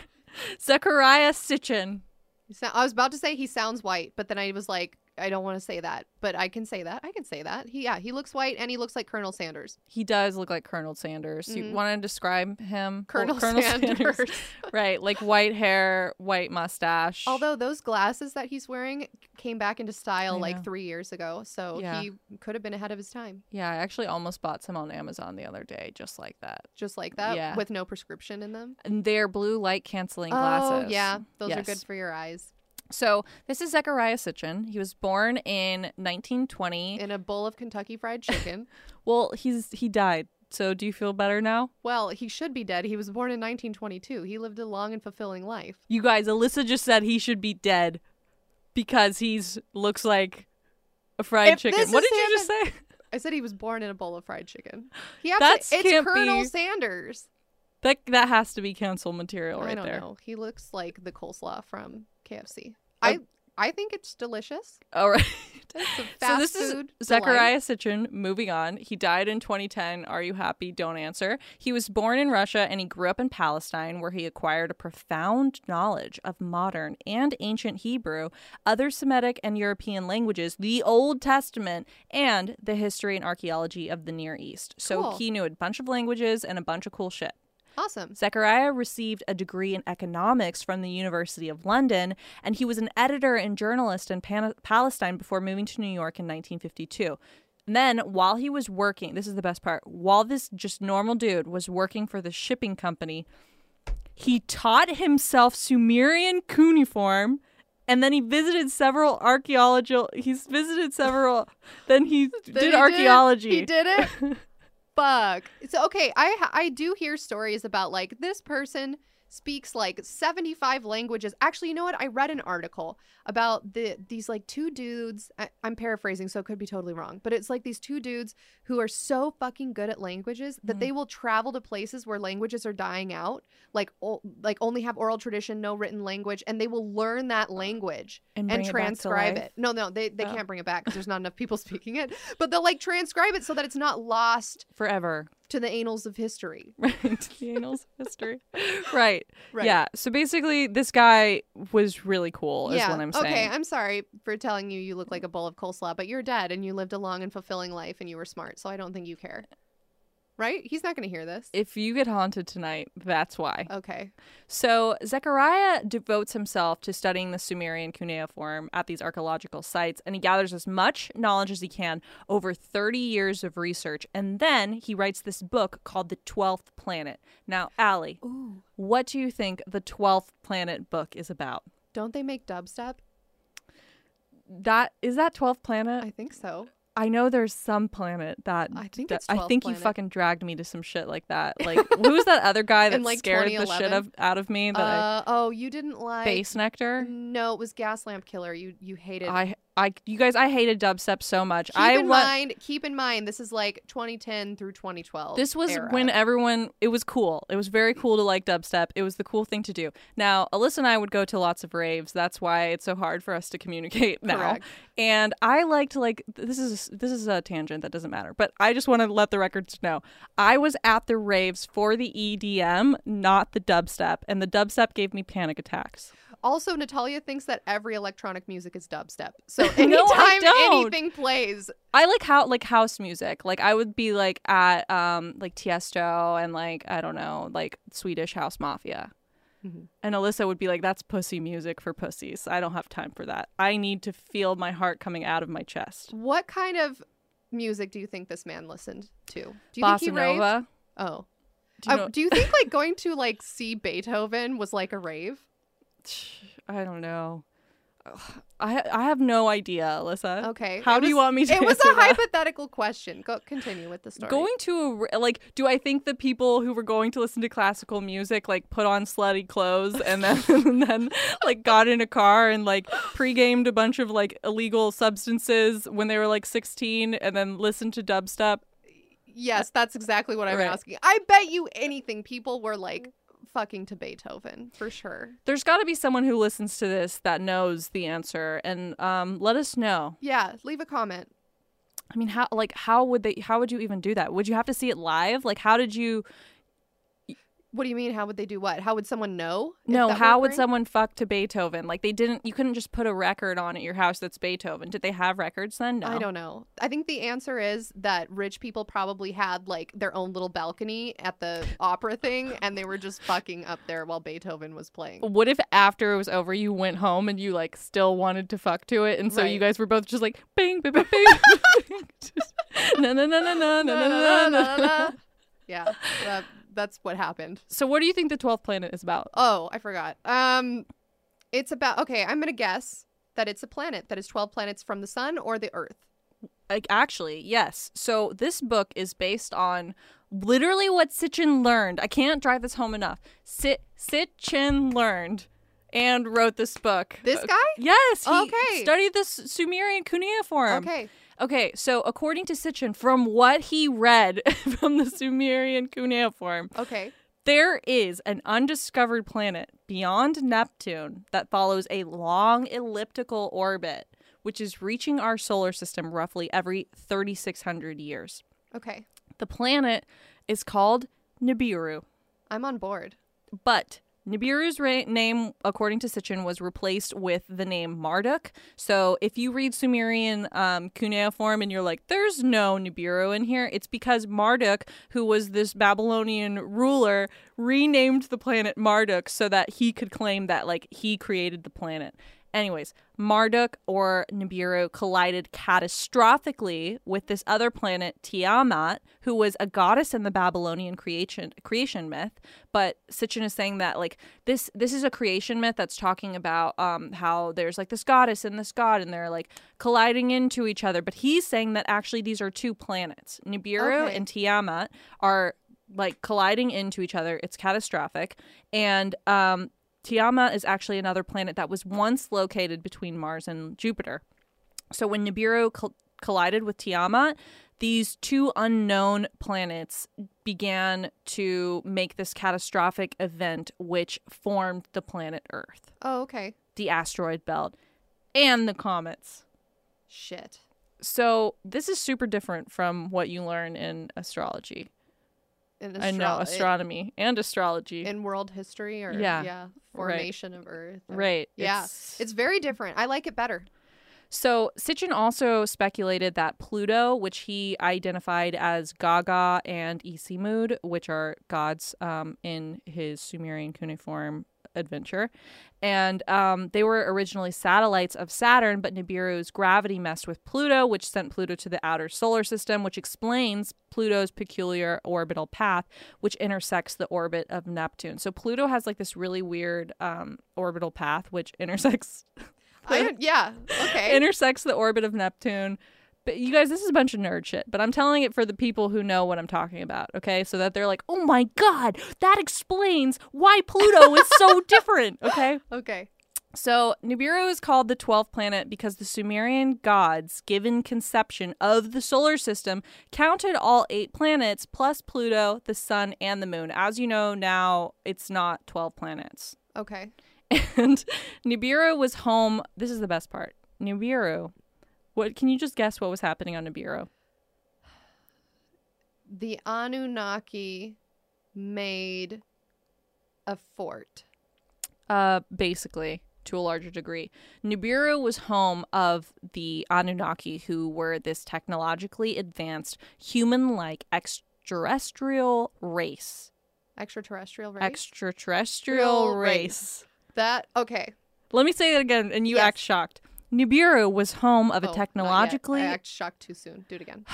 Zecharia Sitchin. So, I was about to say he sounds white, but then I was like, I don't want to say that, but I can say that. I can say that. He, yeah, he looks white and he looks like Colonel Sanders. He does look like Colonel Sanders. Mm-hmm. You want to describe him? Colonel, well, Colonel Sanders. Sanders. Right, like white hair, white mustache. Although those glasses that he's wearing came back into style like three years ago, so yeah. he could have been ahead of his time. Yeah, I actually almost bought some on Amazon the other day, just like that. Just like that? Yeah. With no prescription in them? And they're blue light canceling oh, glasses. Oh, yeah. Those yes. are good for your eyes. So this is Zecharia Sitchin. He was born in nineteen twenty. In a bowl of Kentucky Fried Chicken. Well, he's he died. So do you feel better now? Well, he should be dead. He was born in nineteen twenty-two. He lived a long and fulfilling life. You guys, Alyssa just said he should be dead because he's looks like a fried if chicken. What did you just say? I said he was born in a bowl of fried chicken. He That's to, It's Colonel be. Sanders. That, that has to be cancel material right there. I don't there. know. He looks like the coleslaw from K F C. I I think it's delicious. All right. So this is Zecharia Sitchin. Moving on. He died in twenty ten. Are you happy? Don't answer. He was born in Russia and he grew up in Palestine, where he acquired a profound knowledge of modern and ancient Hebrew, other Semitic and European languages, the Old Testament, and the history and archaeology of the Near East. So cool. He knew a bunch of languages and a bunch of cool shit. Awesome. Zecharia received a degree in economics from the University of London, and he was an editor and journalist in Pan- Palestine before moving to New York in nineteen fifty-two. And then, while he was working, this is the best part, while this just normal dude was working for the shipping company, he taught himself Sumerian cuneiform, and then he visited several archaeological... He's visited several... then he then did he archaeology. Did it. He did it. fuck? So, okay, I I do hear stories about, like, this person speaks, like, seventy-five languages. Actually, you know what? I read an article about the these, like, two dudes. I, I'm paraphrasing, so it could be totally wrong. But it's, like, these two dudes who are so fucking good at languages that mm. they will travel to places where languages are dying out, like, o- like only have oral tradition, no written language, and they will learn that language and, and transcribe it, it. No, no, they, they oh. can't bring it back because there's not enough people speaking it. But they'll, like, transcribe it so that it's not lost forever. To the annals of history. Right. To the annals of history. Right. Right. Yeah. So basically, this guy was really cool, yeah. is what I'm saying. Okay. I'm sorry for telling you you look like a bowl of coleslaw, but you're dead and you lived a long and fulfilling life and you were smart. So I don't think you care. Right? He's not going to hear this. If you get haunted tonight, that's why. Okay. So Zecharia devotes himself to studying the Sumerian cuneiform at these archaeological sites, and he gathers as much knowledge as he can over thirty years of research. And then he writes this book called The twelfth Planet. Now, Allie, ooh. What do you think the twelfth Planet book is about? Don't they make dubstep? That is that twelfth Planet? I think so. I know there's some planet that I think it's I think planet. You fucking dragged me to some shit like that. Like, who's that other guy that like scared the shit of, out of me? That uh, I, oh, you didn't like Bass Nectar? No, it was Gas Lamp Killer. You you hated. I I you guys, I hated dubstep so much. Keep I in wa- mind. Keep in mind, this is like twenty ten through twenty twelve. This was era. When everyone. It was cool. It was very cool to like dubstep. It was the cool thing to do. Now, Alyssa and I would go to lots of raves. That's why it's so hard for us to communicate now. Correct. And I liked like this is. A This is a tangent that doesn't matter, but I just want to let the records know I was at the raves for the E D M, not the dubstep, and the dubstep gave me panic attacks. Also, Natalia thinks that every electronic music is dubstep, so anytime no, I don't. Anything plays, I like how like house music. Like I would be like at um like Tiesto and like I don't know like Swedish House Mafia. Mm-hmm. And Alyssa would be like, that's pussy music for pussies. I don't have time for that. I need to feel my heart coming out of my chest. What kind of music do you think this man listened to? Do you Bossa think he Nova. Raved? Oh. Do you, know- uh, do you think like going to like see Beethoven was like a rave? I don't know. I I have no idea, Alyssa. Okay. How was, do you want me to It was a that? Hypothetical question. Go continue with the story. Going to a, like, do I think the people who were going to listen to classical music like put on slutty clothes and then and then like got in a car and like pre-gamed a bunch of like illegal substances when they were like sixteen and then listened to dubstep? Yes, that's exactly what I'm right. asking. I bet you anything people were like fucking to Beethoven for sure. There's got to be someone who listens to this that knows the answer, and um let us know. Yeah, leave a comment. I mean, how like how would they how would you even do that? Would you have to see it live? Like, how did you what do you mean how would they do what? How would someone know? No, how would someone fuck to Beethoven? Like, they didn't you couldn't just put a record on at your house that's Beethoven. Did they have records then? No. I don't know. I think the answer is that rich people probably had like their own little balcony at the opera thing and they were just fucking up there while Beethoven was playing. What if after it was over you went home and you like still wanted to fuck to it and so right. you guys were both just like bing bing bing bing. No no no no no no no no. Yeah. Uh, That's what happened. So what do you think the twelfth planet is about? Oh, I forgot. Um, it's about, okay, I'm going to guess that it's a planet that is twelve planets from the sun or the earth. Like, actually, yes. So this book is based on literally what Sitchin learned. I can't drive this home enough. Sit- Sitchin learned and wrote this book. This guy? Yes. He okay. studied the Sumerian cuneiform. Okay. Okay, so according to Sitchin, from what he read from the Sumerian cuneiform, okay. there is an undiscovered planet beyond Neptune that follows a long elliptical orbit, which is reaching our solar system roughly every thirty-six hundred years. Okay. The planet is called Nibiru. I'm on board. But Nibiru's ra- name, according to Sitchin, was replaced with the name Marduk. So if you read Sumerian um, cuneiform and you're like, there's no Nibiru in here, it's because Marduk, who was this Babylonian ruler, renamed the planet Marduk so that he could claim that like he created the planet. Anyways, Marduk or Nibiru collided catastrophically with this other planet, Tiamat, who was a goddess in the Babylonian creation creation myth. But Sitchin is saying that like this this is a creation myth that's talking about um, how there's like this goddess and this god and they're like colliding into each other. But he's saying that actually these are two planets. Nibiru okay. and Tiamat are like colliding into each other. It's catastrophic. And um Tiamat is actually another planet that was once located between Mars and Jupiter. So when Nibiru col- collided with Tiamat, these two unknown planets began to make this catastrophic event, which formed the planet Earth. Oh, okay. The asteroid belt and the comets. Shit. So this is super different from what you learn in astrology. Astro- I know, astronomy it, and astrology. In world history or yeah, yeah formation right. of Earth. Or, right. Yeah. It's... it's very different. I like it better. So Sitchin also speculated that Pluto, which he identified as Gaga and Isimud, which are gods um, in his Sumerian cuneiform adventure, and um, they were originally satellites of Saturn, but Nibiru's gravity messed with Pluto, which sent Pluto to the outer solar system, which explains Pluto's peculiar orbital path, which intersects the orbit of Neptune. So Pluto has like this really weird um, orbital path, which intersects I don't, yeah okay intersects the orbit of Neptune. But you guys, this is a bunch of nerd shit, but I'm telling it for the people who know what I'm talking about, okay? So that they're like, oh my God, that explains why Pluto is so different, okay? Okay. So Nibiru is called the twelfth planet because the Sumerian gods, given conception of the solar system, counted all eight planets plus Pluto, the sun, and the moon. As you know now, it's not twelve planets. Okay. And Nibiru was home. This is the best part. Nibiru. What can you just guess what was happening on Nibiru? The Anunnaki made a fort. Uh, basically, to a larger degree. Nibiru was home of the Anunnaki, who were this technologically advanced, human-like extraterrestrial race. Extraterrestrial race? Extraterrestrial race. race. That, okay. Let me say that again, and you yes. act shocked. Nibiru was home of oh, a technologically... I act shocked too soon. Do it again.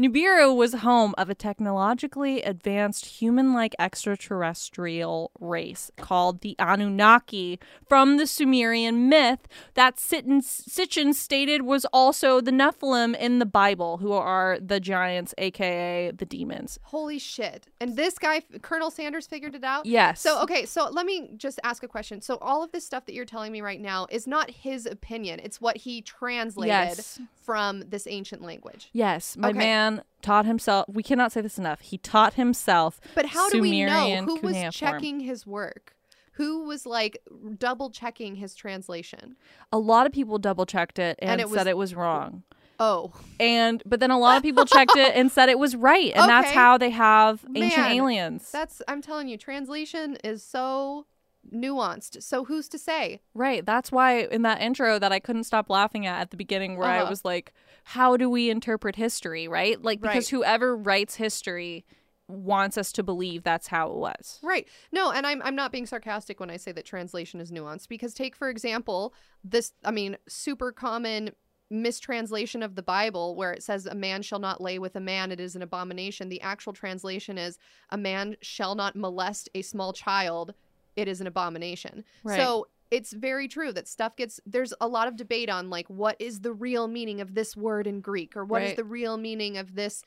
Nibiru was home of a technologically advanced human-like extraterrestrial race called the Anunnaki from the Sumerian myth that Sitchin, Sitchin stated was also the Nephilim in the Bible, who are the giants, a k a the demons. Holy shit. And this guy, Colonel Sanders, figured it out? Yes. So, okay, so let me just ask a question. So all of this stuff that you're telling me right now is not his opinion. It's what he translated yes. from this ancient language. Yes. My okay. man taught himself. We cannot say this enough. He taught himself. But how do Sumerian we know who cuneiform. was checking his work? Who was like double checking his translation? A lot of people double checked it and, and it said was, it was wrong. Oh, and but then a lot of people checked it and said it was right, and okay. that's how they have Ancient Man, Aliens. That's I'm telling you, translation is so nuanced. So who's to say? Right. That's why in that intro that I couldn't stop laughing at at the beginning, where uh-huh. I was like, how do we interpret history, right? Like, because right. whoever writes history wants us to believe that's how it was. Right. No, and I'm I'm not being sarcastic when I say that translation is nuanced, because take, for example, this, I mean, super common mistranslation of the Bible where it says a man shall not lay with a man, it is an abomination. The actual translation is a man shall not molest a small child, it is an abomination. Right. So it's very true that stuff gets, there's a lot of debate on like, what is the real meaning of this word in Greek, or what right. is the real meaning of this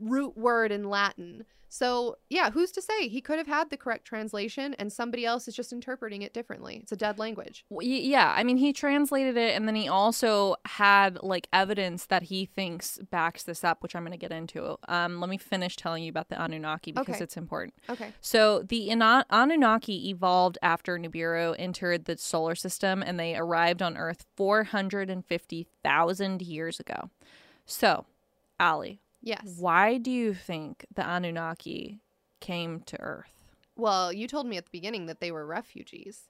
root word in Latin? So yeah, who's to say? He could have had the correct translation and somebody else is just interpreting it differently. It's a dead language. Well, yeah. I mean, he translated it, and then he also had like evidence that he thinks backs this up, which I'm going to get into. Um, let me finish telling you about the Anunnaki because okay. it's important. Okay. So the An- Anunnaki evolved after Nibiru entered the solar system, and they arrived on Earth four hundred fifty thousand years ago. So, Ali. Yes. Why do you think the Anunnaki came to Earth? Well, you told me at the beginning that they were refugees.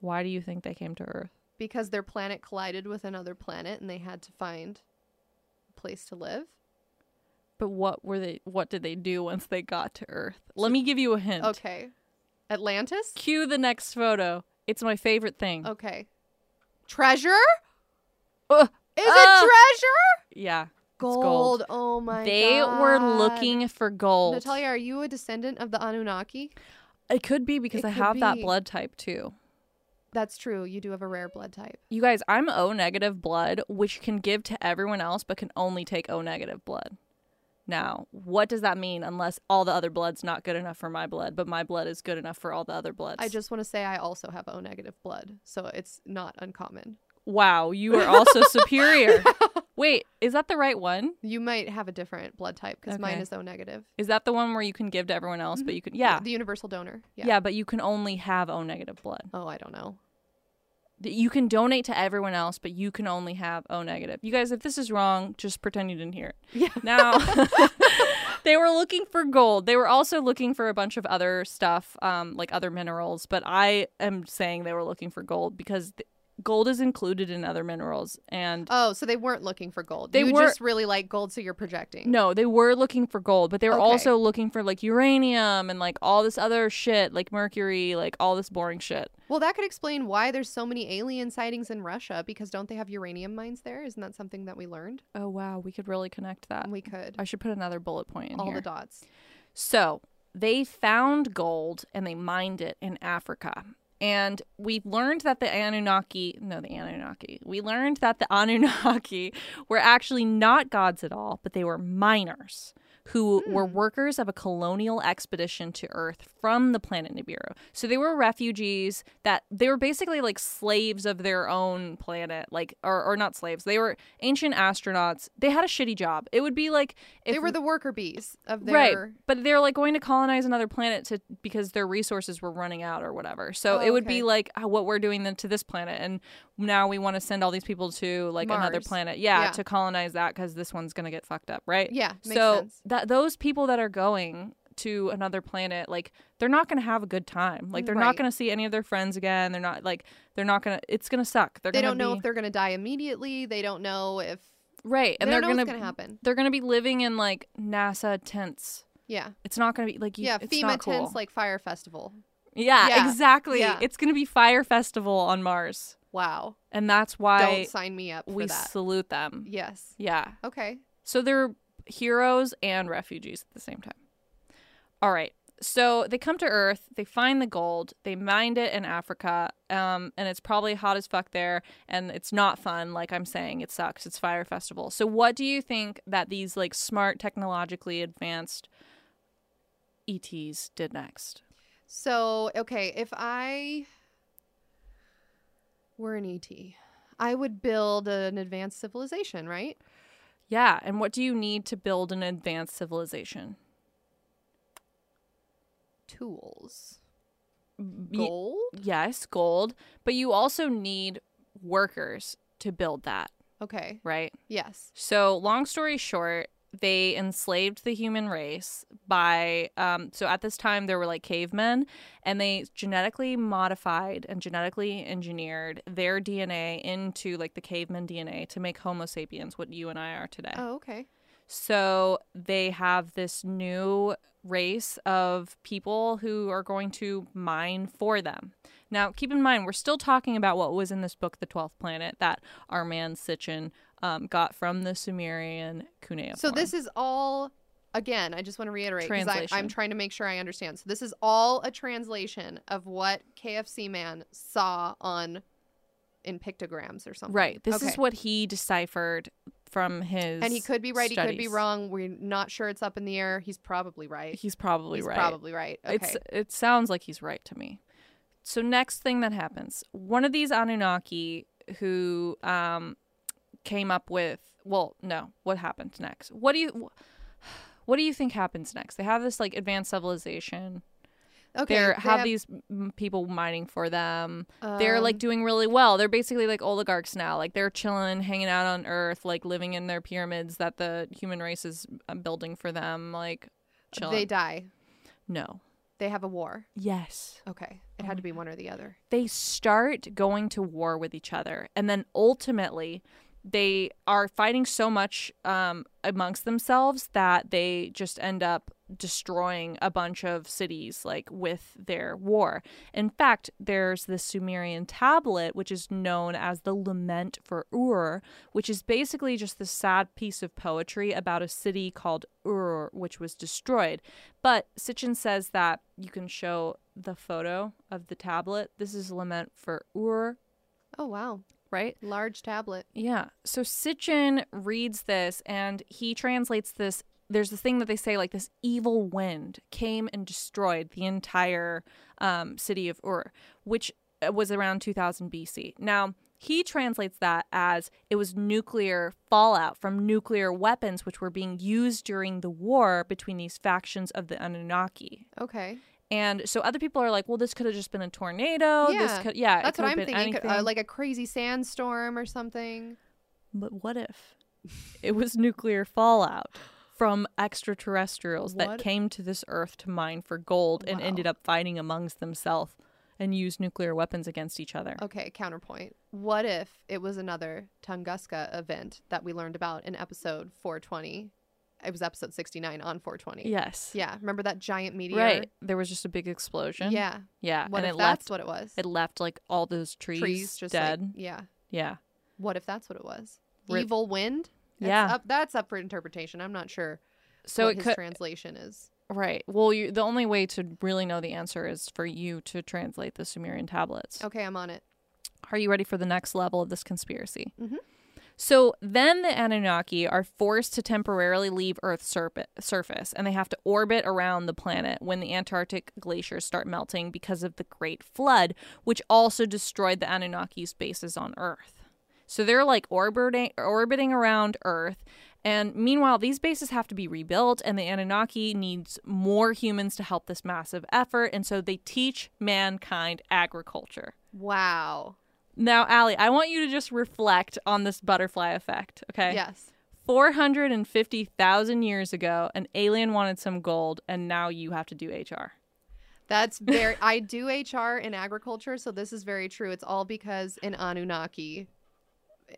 Why do you think they came to Earth? Because their planet collided with another planet and they had to find a place to live. But what were they? What did they do once they got to Earth? Let me give you a hint. Okay. Atlantis? Cue the next photo. It's my favorite thing. Okay. Treasure? Uh, Is uh, it treasure? Yeah. Gold. gold. Oh my they god. They were looking for gold. Natalia, are you a descendant of the Anunnaki? It could be because it I have be. that blood type too. That's true. You do have a rare blood type. You guys, I'm O negative blood, which can give to everyone else, but can only take O negative blood. Now, what does that mean unless all the other blood's not good enough for my blood, but my blood is good enough for all the other bloods? I just want to say I also have O negative blood, so it's not uncommon. Wow, you are also superior. Wait, is that the right one? You might have a different blood type because okay. mine is O negative. Is that the one where you can give to everyone else, mm-hmm. but you can... Yeah. The universal donor. Yeah. yeah, but you can only have O negative blood. Oh, I don't know. You can donate to everyone else, but you can only have O negative. You guys, if this is wrong, just pretend you didn't hear it. Yeah. Now, they were looking for gold. They were also looking for a bunch of other stuff, um, like other minerals. But I am saying they were looking for gold because th- gold is included in other minerals. And oh, so they weren't looking for gold. They you were just really like gold, so you're projecting. No, they were looking for gold, but they were okay. also looking for like uranium and like all this other shit, like mercury, like all this boring shit. Well, that could explain why there's so many alien sightings in Russia, because don't they have uranium mines there? Isn't that something that we learned? Oh, wow. We could really connect that. We could. I should put another bullet point in All here. the dots. So they found gold and they mined it in Africa. And we learned that the Anunnaki, no, the Anunnaki, we learned that the Anunnaki were actually not gods at all, but they were miners who hmm. were workers of a colonial expedition to Earth from the planet Nibiru. So they were refugees that they were basically like slaves of their own planet, like or, or not slaves. They were ancient astronauts. They had a shitty job. It would be like if, they were the worker bees of their right, but they're like going to colonize another planet to because their resources were running out or whatever. So oh, it would okay. be like oh, what we're doing then to this planet, and now we want to send all these people to like Mars. another planet, yeah, yeah, to colonize that because this one's gonna get fucked up, right? Yeah, makes so sense. That those people that are going to another planet, like they're not going to have a good time. Like they're right. not going to see any of their friends again. They're not like they're not going to. It's going to suck. They're they gonna don't be, know if they're going to die immediately. They don't know if right. And they they're going to happen. They're going to be living in like NASA tents. Yeah, it's not going to be like you, yeah it's FEMA not cool. tents like Fire Festival. Yeah, yeah. exactly. Yeah. It's going to be Fire Festival on Mars. Wow. And that's why don't sign me up. We for that. salute them. Yes. Yeah. Okay. So they're heroes and refugees at the same time. All right. So they come to Earth. They find the gold. They mined it in Africa. Um, and it's probably hot as fuck there. And it's not fun. Like I'm saying, it sucks. It's Fire Festival. So what do you think that these like smart, technologically advanced E Ts did next? So, okay. If I were an E T, I would build an advanced civilization, right? Yeah, and what do you need to build an advanced civilization? Tools. Gold? Y- yes, gold. But you also need workers to build that. Okay. Right? Yes. So long story short, they enslaved the human race by, um, so at this time there were like cavemen, and they genetically modified and genetically engineered their D N A into like the caveman D N A to make Homo sapiens what you and I are today. Oh, okay. So they have this new race of people who are going to mine for them. Now, keep in mind, we're still talking about what was in this book, The twelfth Planet, that our man Sitchin Um, got from the Sumerian cuneiform. So this is all, again, I just want to reiterate because I'm trying to make sure I understand. So this is all a translation of what K F C Man saw on in pictograms or something. Right. This okay. is what he deciphered from his And he could be right. Studies. He could be wrong. We're not sure. It's up in the air. He's probably right. He's probably he's right. He's probably right. Okay. It's, it sounds like he's right to me. So next thing that happens, one of these Anunnaki who... um. came up with well no what happened next what do you what do you think happens next? They have this like advanced civilization. Okay, they're, they have, have these people mining for them. Um, they're like doing really well. They're basically like oligarchs now. Like they're chilling, hanging out on Earth, like living in their pyramids that the human race is building for them. Like chilling. They die. No. They have a war. Yes. Okay. It oh had to be one or the other. They start going to war with each other, and then ultimately they are fighting so much um, amongst themselves that they just end up destroying a bunch of cities, like, with their war. In fact, there's the Sumerian tablet, which is known as the Lament for Ur, which is basically just this sad piece of poetry about a city called Ur, which was destroyed. But Sitchin says that you can show the photo of the tablet. This is Lament for Ur. Oh, wow. Right? Large tablet. Yeah. So Sitchin reads this and he translates this. There's this thing that they say, like, this evil wind came and destroyed the entire um, city of Ur, which was around two thousand B C. Now, he translates that as it was nuclear fallout from nuclear weapons, which were being used during the war between these factions of the Anunnaki. Okay. And so other people are like, well, this could have just been a tornado. Yeah, this could, yeah that's what I'm thinking. Could, uh, like a crazy sandstorm or something. But what if it was nuclear fallout from extraterrestrials what? that came to this earth to mine for gold wow. and ended up fighting amongst themselves and used nuclear weapons against each other? Okay, counterpoint. What if it was another Tunguska event that we learned about in episode four twenty? It was episode sixty-nine on four twenty. Yes. Yeah. Remember that giant meteor? Right. There was just a big explosion. Yeah. Yeah. What and if it that's left, what it was? It left, like, all those trees, trees just dead. Like, yeah. Yeah. What if that's what it was? Rip. Evil wind? That's yeah. Up, that's up for interpretation. I'm not sure so what it his could, translation is. Right. Well, you, the only way to really know the answer is for you to translate the Sumerian tablets. Okay. I'm on it. Are you ready for the next level of this conspiracy? Mm-hmm. So then the Anunnaki are forced to temporarily leave Earth's surp- surface, and they have to orbit around the planet when the Antarctic glaciers start melting because of the Great Flood, which also destroyed the Anunnaki's bases on Earth. So they're, like, orbiting, orbiting around Earth, and meanwhile, these bases have to be rebuilt, and the Anunnaki needs more humans to help this massive effort, and so they teach mankind agriculture. Wow. Now, Allie, I want you to just reflect on this butterfly effect, okay? Yes. four hundred fifty thousand years ago, an alien wanted some gold, and now you have to do H R. That's very... I do H R in agriculture, so this is very true. It's all because an Anunnaki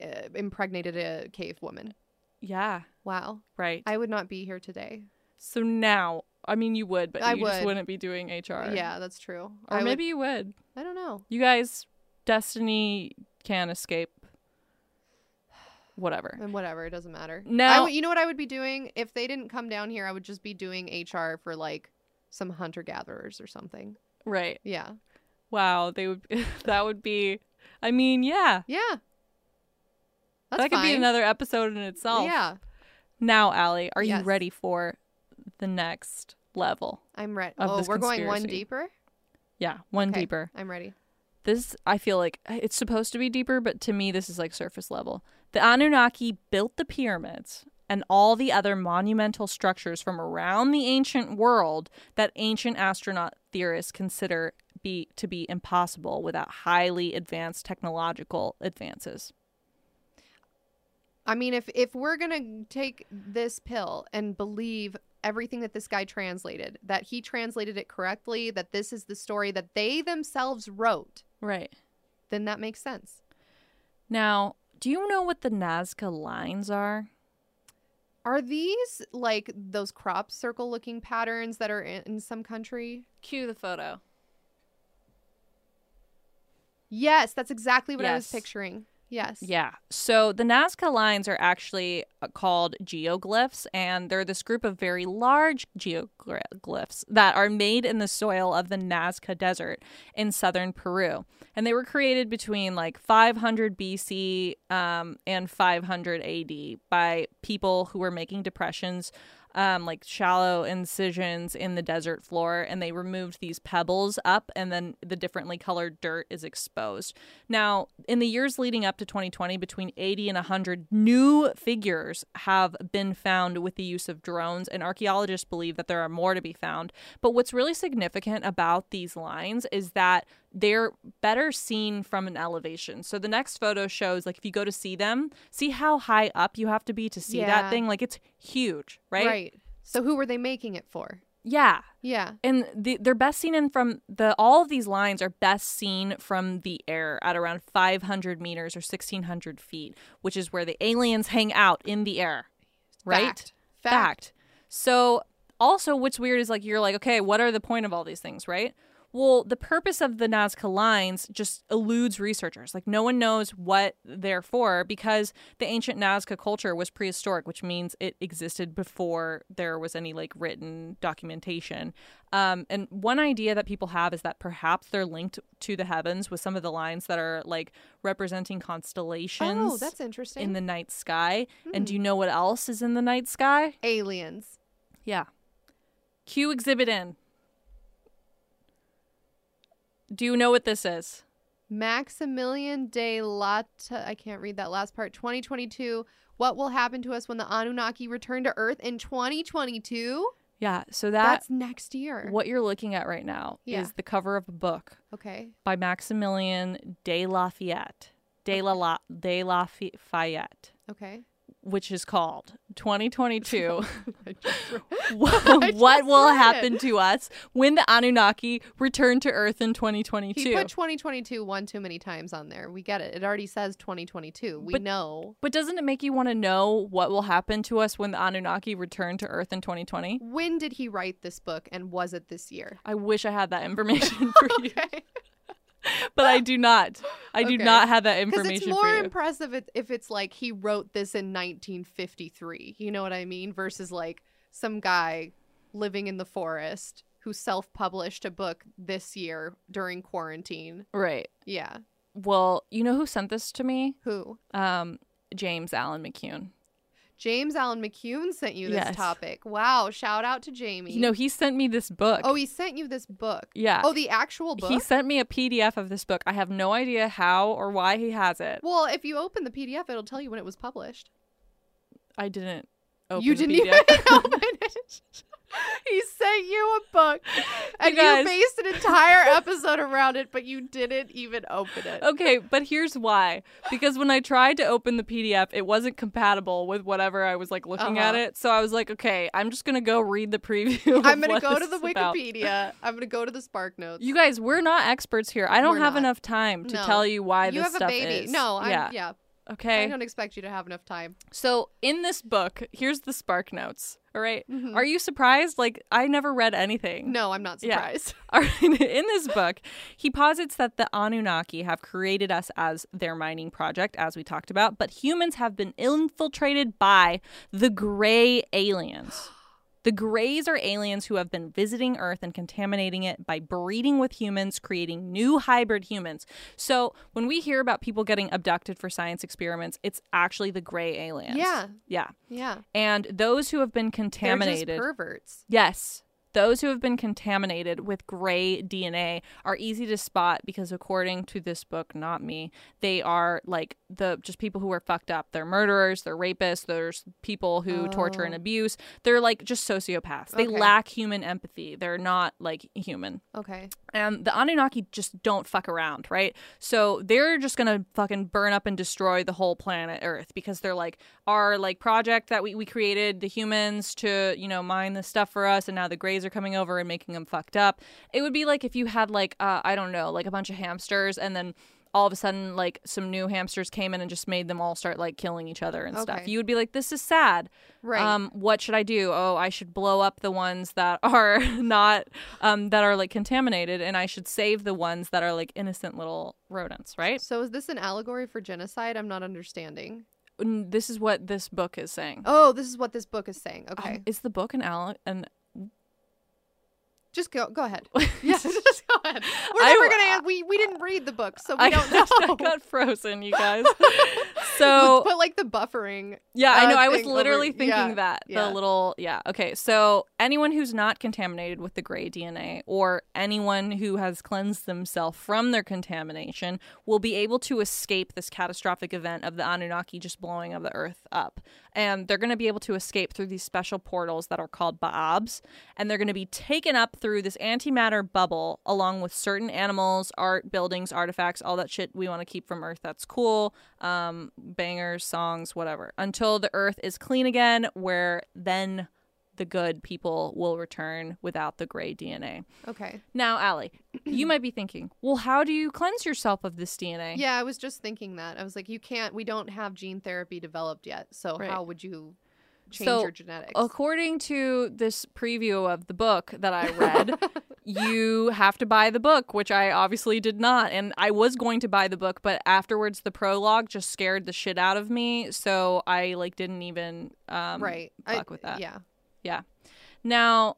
uh, impregnated a cave woman. Yeah. Wow. Right. I would not be here today. So now... I mean, you would, but I you would. just wouldn't be doing H R. Yeah, that's true. Or I maybe would... you would. I don't know. You guys... Destiny can't escape. Whatever. And whatever. It doesn't matter. Now, I w- you know what I would be doing? If they didn't come down here, I would just be doing H R for, like, some hunter-gatherers or something. Right. Yeah. Wow. They would. That would be... I mean, yeah. Yeah. That's that could fine. be another episode in itself. Yeah. Now, Allie, are yes. you ready for the next level? I'm ready. Oh, we're conspiracy? going one deeper? Yeah. One okay. deeper. I'm ready. This, I feel like it's supposed to be deeper, but to me, this is like surface level. The Anunnaki built the pyramids and all the other monumental structures from around the ancient world that ancient astronaut theorists consider be to be impossible without highly advanced technological advances. I mean, if, if we're going to take this pill and believe everything that this guy translated, that he translated it correctly, that this is the story that they themselves wrote. Right. Then that makes sense. Now, do you know what the Nazca lines are? Are these, like, those crop circle looking patterns that are in, in some country? Cue the photo. Yes, that's exactly what yes. I was picturing. Yes. Yeah. So the Nazca lines are actually called geoglyphs, and they're this group of very large geoglyphs that are made in the soil of the Nazca Desert in southern Peru. And they were created between, like, five hundred B C um, and five hundred A D by people who were making depressions, um, like shallow incisions in the desert floor, and they removed these pebbles up, and then the differently colored dirt is exposed. Now, in the years leading up to twenty twenty, between eighty and one hundred new figures have been found with the use of drones, and archaeologists believe that there are more to be found. But what's really significant about these lines is that they're better seen from an elevation. So the next photo shows, like, if you go to see them, see how high up you have to be to see yeah. that thing. Like, it's huge, right? Right. So who were they making it for? Yeah. Yeah. And the, they're best seen in from the, all of these lines are best seen from the air at around five hundred meters or sixteen hundred feet, which is where the aliens hang out in the air. Right? Fact. Fact. Fact. So also what's weird is like, you're like, okay, what are the point of all these things, right? Well, the purpose of the Nazca lines just eludes researchers. Like, no one knows what they're for, because the ancient Nazca culture was prehistoric, which means it existed before there was any, like, written documentation. Um, and one idea that people have is that perhaps they're linked to the heavens with some of the lines that are, like, representing constellations. Oh, that's interesting. In the night sky. Hmm. And do you know what else is in the night sky? Aliens. Yeah. Cue Exhibit N. Do you know what this is? Maximilien de Lafayette. I can't read that last part. twenty twenty-two. What will happen to us when the Anunnaki return to Earth in twenty twenty-two? Yeah. So that, that's next year. What you're looking at right now yeah. is the cover of a book. Okay. By Maximilien de Lafayette. De la, la de Lafayette. Okay. Which is called twenty twenty-two, What, what will happen it. to us when the Anunnaki return to Earth in twenty twenty-two? He put twenty twenty-two one too many times on there. We get it. It already says twenty twenty-two. We but, know. But doesn't it make you want to know what will happen to us when the Anunnaki return to Earth in twenty twenty? When did he write this book, and was it this year? I wish I had that information for okay. you. But I do not. I do okay. not have that information. Because it's more for you. impressive if, if it's like he wrote this in nineteen fifty-three. You know what I mean? Versus like some guy living in the forest who self-published a book this year during quarantine. Right. Yeah. Well, you know who sent this to me? Who? Um, James Allen McCune. James Allen McCune sent you this yes. topic. Wow. Shout out to Jamie. No, he sent me this book. Oh, he sent you this book. Yeah. Oh, the actual book? He sent me a P D F of this book. I have no idea how or why he has it. Well, if you open the P D F, it'll tell you when it was published. I didn't open you the didn't P D F. You didn't even open it. He sent you a book, and you, you based an entire episode around it, but you didn't even open it. Okay, but here's why. Because when I tried to open the P D F, it wasn't compatible with whatever I was like looking uh-huh. at it. So I was like, okay, I'm just going to go read the preview. I'm going to go to the about. Wikipedia. I'm going to go to the Spark Notes. You guys, we're not experts here. I don't we're have not. enough time to no. tell you why you this stuff is. You have a baby. Is. No, I'm, yeah. yeah. Okay. I don't expect you to have enough time. So in this book, here's the Spark Notes. All right. Mm-hmm. Are you surprised? Like, I never read anything. No, I'm not surprised. Yeah. All right. In this book, he posits that the Anunnaki have created us as their mining project, as we talked about, but humans have been infiltrated by the gray aliens. The Greys are aliens who have been visiting Earth and contaminating it by breeding with humans, creating new hybrid humans. So when we hear about people getting abducted for science experiments, it's actually the Grey aliens. Yeah. Yeah. Yeah. And those who have been contaminated. They're just perverts. Yes. Those who have been contaminated with gray D N A are easy to spot because, according to this book, not me, they are like the just people who are fucked up. They're murderers, they're rapists, there's people who oh. torture and abuse. They're like just sociopaths. They okay. lack human empathy. They're not like human. Okay. Um, the Anunnaki just don't fuck around, right? So they're just gonna fucking burn up and destroy the whole planet Earth because they're like our like project that we, we created the humans to, you know, mine this stuff for us, and now the Greys are coming over and making them fucked up. It would be like if you had like uh I don't know, like a bunch of hamsters, and then all of a sudden like some new hamsters came in and just made them all start like killing each other and okay. stuff. You would be like, this is sad, right? Um what should I do? Oh, I should blow up the ones that are not um that are like contaminated, and I should save the ones that are like innocent little rodents, right? So is this an allegory for genocide? I'm not understanding. This is what this book is saying. Oh, this is what this book is saying. Okay. Um, is the book an al- an Just go go ahead. Yes, just go ahead. We're never I, gonna we we didn't read the book, so we I don't got, know. I got frozen, you guys. So but like the buffering. Yeah, uh, I know. I was literally over, thinking yeah, that. Yeah. The little yeah. Okay. So anyone who's not contaminated with the gray D N A, or anyone who has cleansed themselves from their contamination, will be able to escape this catastrophic event of the Anunnaki just blowing of the Earth up. And they're gonna be able to escape through these special portals that are called Baabs, and they're gonna be taken up through this antimatter bubble, along with certain animals, art, buildings, artifacts, all that shit we want to keep from Earth. That's cool. Um, bangers, songs, whatever. Until the Earth is clean again, where then the good people will return without the gray D N A. Okay. Now, Allie, you might be thinking, well, how do you cleanse yourself of this D N A? Yeah, I was just thinking that. I was like, you can't, we don't have gene therapy developed yet. So right. how would you change so, your genetics. According to this preview of the book that I read, you have to buy the book, which I obviously did not. And I was going to buy the book, but afterwards the prologue just scared the shit out of me. So I like didn't even um, right. fuck I, with that. Yeah. Yeah. Now,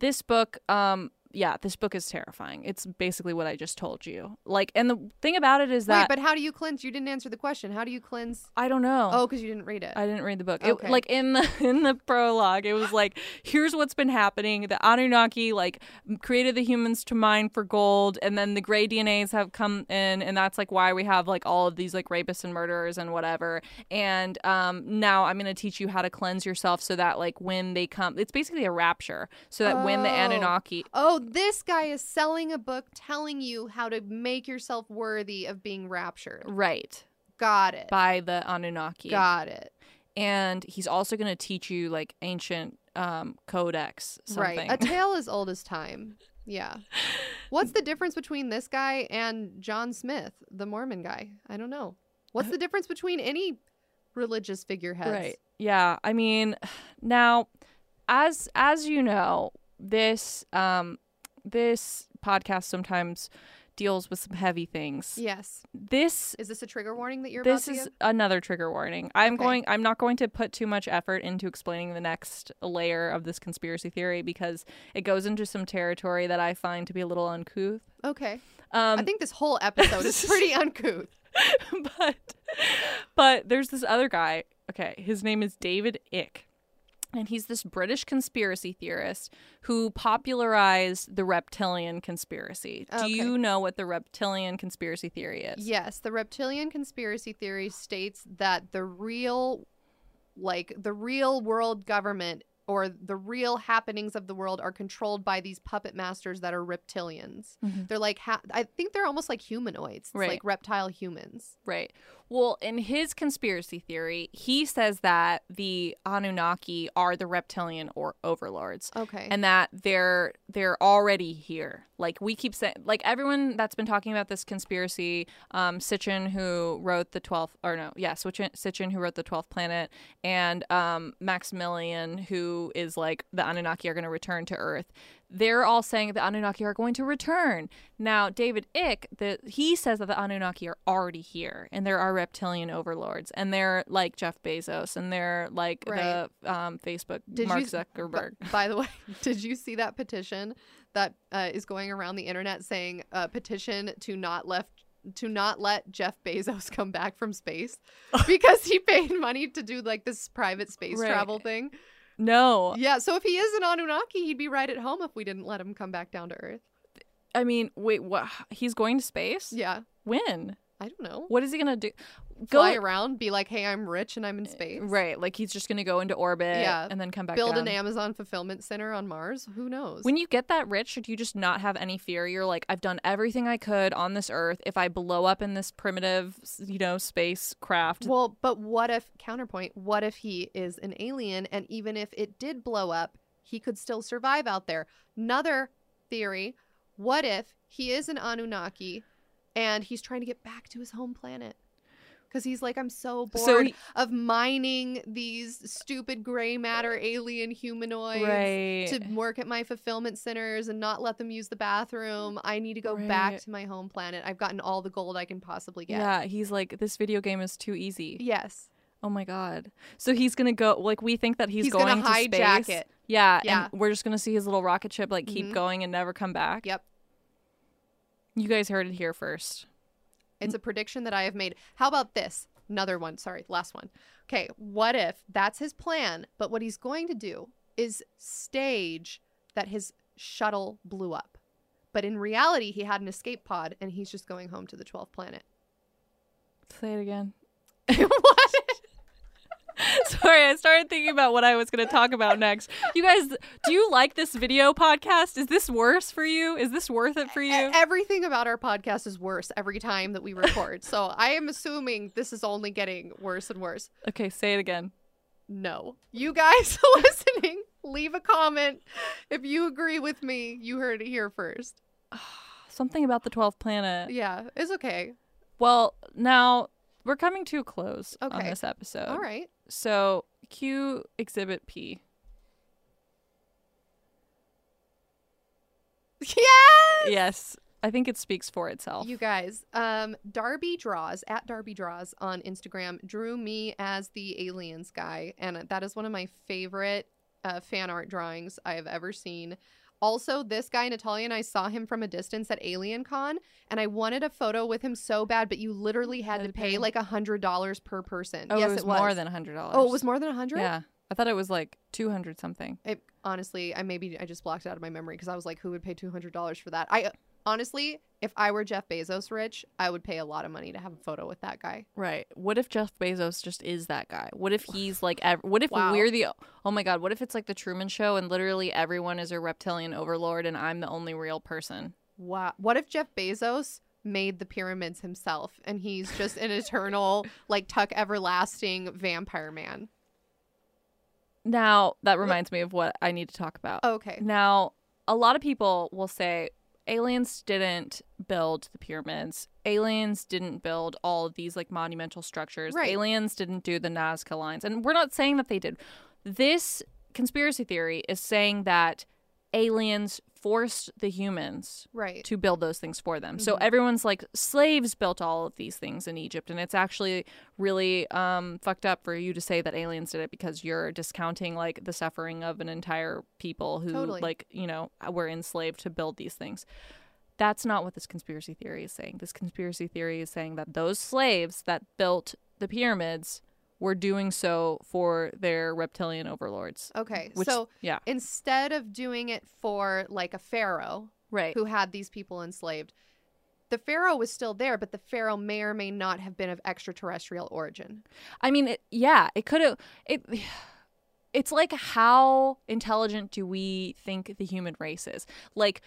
this book... um. Yeah, this book is terrifying. It's basically what I just told you. Like, and the thing about it is that... Wait, but how do you cleanse? You didn't answer the question. How do you cleanse? I don't know. Oh, because you didn't read it. I didn't read the book. Okay. It, like, in the in the prologue, it was like, here's what's been happening. The Anunnaki, like, created the humans to mine for gold, and then the gray D N As have come in, and that's, like, why we have, like, all of these, like, rapists and murderers and whatever. And um, now I'm going to teach you how to cleanse yourself so that, like, when they come... It's basically a rapture. So that oh. when the Anunnaki... Oh, this guy is selling a book telling you how to make yourself worthy of being raptured. Right. Got it. By the Anunnaki. Got it. And he's also going to teach you, like, ancient um, codex something. Right. A tale as old as time. Yeah. What's the difference between this guy and John Smith, the Mormon guy? I don't know. What's the difference between any religious figureheads? Right. Yeah. I mean, now, as as you know... This um this podcast sometimes deals with some heavy things. Yes. This is this a trigger warning that you're about to give? This is another trigger warning. I'm okay. going I'm not going to put too much effort into explaining the next layer of this conspiracy theory because it goes into some territory that I find to be a little uncouth. Okay. Um I think this whole episode is pretty uncouth. But but there's this other guy. Okay, his name is David Icke. And he's this British conspiracy theorist who popularized the reptilian conspiracy. Okay. Do you know what the reptilian conspiracy theory is? Yes. The reptilian conspiracy theory states that the real, like, the real world government or the real happenings of the world are controlled by these puppet masters that are reptilians. Mm-hmm. They're like, ha I think they're almost like humanoids. It's right. Like reptile humans. Right. Well, in his conspiracy theory, he says that the Anunnaki are the reptilian or overlords. Okay. And that they're they're already here. Like we keep saying, like everyone that's been talking about this conspiracy, um, Sitchin who wrote the twelfth, or no, yeah, Sitchin who wrote the twelfth Planet, and um, Maximilien who is like the Anunnaki are going to return to Earth. They're all saying the Anunnaki are going to return. Now, David Icke, the, he says that the Anunnaki are already here, and there are reptilian overlords, and they're like Jeff Bezos, and they're like right. the um, Facebook did Mark you, Zuckerberg. By the way, did you see that petition that uh, is going around the internet saying uh, petition to not left to not let Jeff Bezos come back from space because he paid money to do like this private space right. travel thing? No. Yeah, so if he is an Anunnaki, he'd be right at home if we didn't let him come back down to Earth. I mean, wait, what? He's going to space? Yeah. When? I don't know. What is he going to do? Go Fly around, be like, hey, I'm rich and I'm in space. Right, like he's just going to go into orbit yeah. and then come back Build down. Build an Amazon fulfillment center on Mars. Who knows? When you get that rich, do you just not have any fear? You're like, I've done everything I could on this Earth. If I blow up in this primitive, you know, spacecraft. Well, but what if, counterpoint, what if he is an alien and even if it did blow up, he could still survive out there? Another theory, what if he is an Anunnaki and he's trying to get back to his home planet? Because he's like, I'm so bored so he, of mining these stupid gray matter alien humanoids right. to work at my fulfillment centers and not let them use the bathroom. I need to go right. back to my home planet. I've gotten all the gold I can possibly get. Yeah, he's like, this video game is too easy. Yes. Oh, my God. So he's going to go, like, we think that he's, he's going gonna to space. He's going to hijack it. Yeah, yeah, and we're just going to see his little rocket ship, like, keep mm-hmm. going and never come back. Yep. You guys heard it here first. It's a prediction that I have made. How about this? Another one. Sorry, last one. Okay, what if that's his plan, but what he's going to do is stage that his shuttle blew up. But in reality, he had an escape pod, and he's just going home to the twelfth planet. Say it again. What? Sorry, I started thinking about what I was going to talk about next. You guys, do you like this video podcast? Is this worse for you? Is this worth it for you? Everything about our podcast is worse every time that we record. So I am assuming this is only getting worse and worse. Okay, say it again. No. You guys listening, leave a comment. If you agree with me, you heard it here first. Something about the twelfth planet. Yeah, it's okay. Well, now... We're coming to a close okay. on this episode. All right. So Q Exhibit P. Yes! Yes. I think it speaks for itself. You guys, um, Darby Draws, at Darby Draws on Instagram, drew me as the aliens guy. And that is one of my favorite uh, fan art drawings I have ever seen. Also, this guy, Natalia, and I saw him from a distance at Alien Con, and I wanted a photo with him so bad, but you literally had, had to pay, pay like one hundred dollars per person. Oh, yes, it was, it was. more than one hundred dollars. Oh, it was more than one hundred dollars? Yeah. I thought it was like two hundred something. It, honestly, I maybe I just blocked it out of my memory because I was like, who would pay two hundred dollars for that? I honestly, if I were Jeff Bezos rich, I would pay a lot of money to have a photo with that guy. Right. What if Jeff Bezos just is that guy? What if he's like, ev- what if wow. we're the, oh my God, what if it's like the Truman Show and literally everyone is a reptilian overlord and I'm the only real person? Wow. What if Jeff Bezos made the pyramids himself and he's just an eternal, like Tuck Everlasting vampire man? Now, that reminds me of what I need to talk about. Okay. Now, a lot of people will say aliens didn't build the pyramids. Aliens didn't build all of these like monumental structures. Right. Aliens didn't do the Nazca lines. And we're not saying that they did. This conspiracy theory is saying that aliens forced the humans right. to build those things for them. Mm-hmm. So everyone's like, slaves built all of these things in Egypt. And it's actually really um, fucked up for you to say that aliens did it because you're discounting like the suffering of an entire people who totally. like, you know, were enslaved to build these things. That's not what this conspiracy theory is saying. This conspiracy theory is saying that those slaves that built the pyramids were doing so for their reptilian overlords. Okay, which, so yeah. instead of doing it for like a pharaoh right. who had these people enslaved, the pharaoh was still there, but the pharaoh may or may not have been of extraterrestrial origin. I mean, it, yeah, it could have... It, it's like, how intelligent do we think the human race is? Like...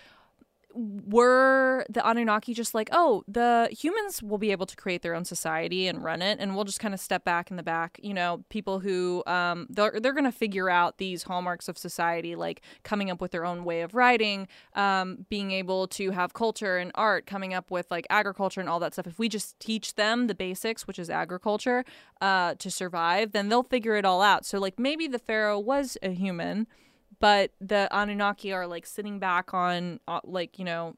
Were the Anunnaki just like, oh, the humans will be able to create their own society and run it, and we'll just kind of step back in the back, you know, people who um they're, they're going to figure out these hallmarks of society, like coming up with their own way of writing, um, being able to have culture and art, coming up with like agriculture and all that stuff. If we just teach them the basics, which is agriculture, uh, to survive, then they'll figure it all out. So like maybe the pharaoh was a human, but the Anunnaki are, like, sitting back on, uh, like, you know,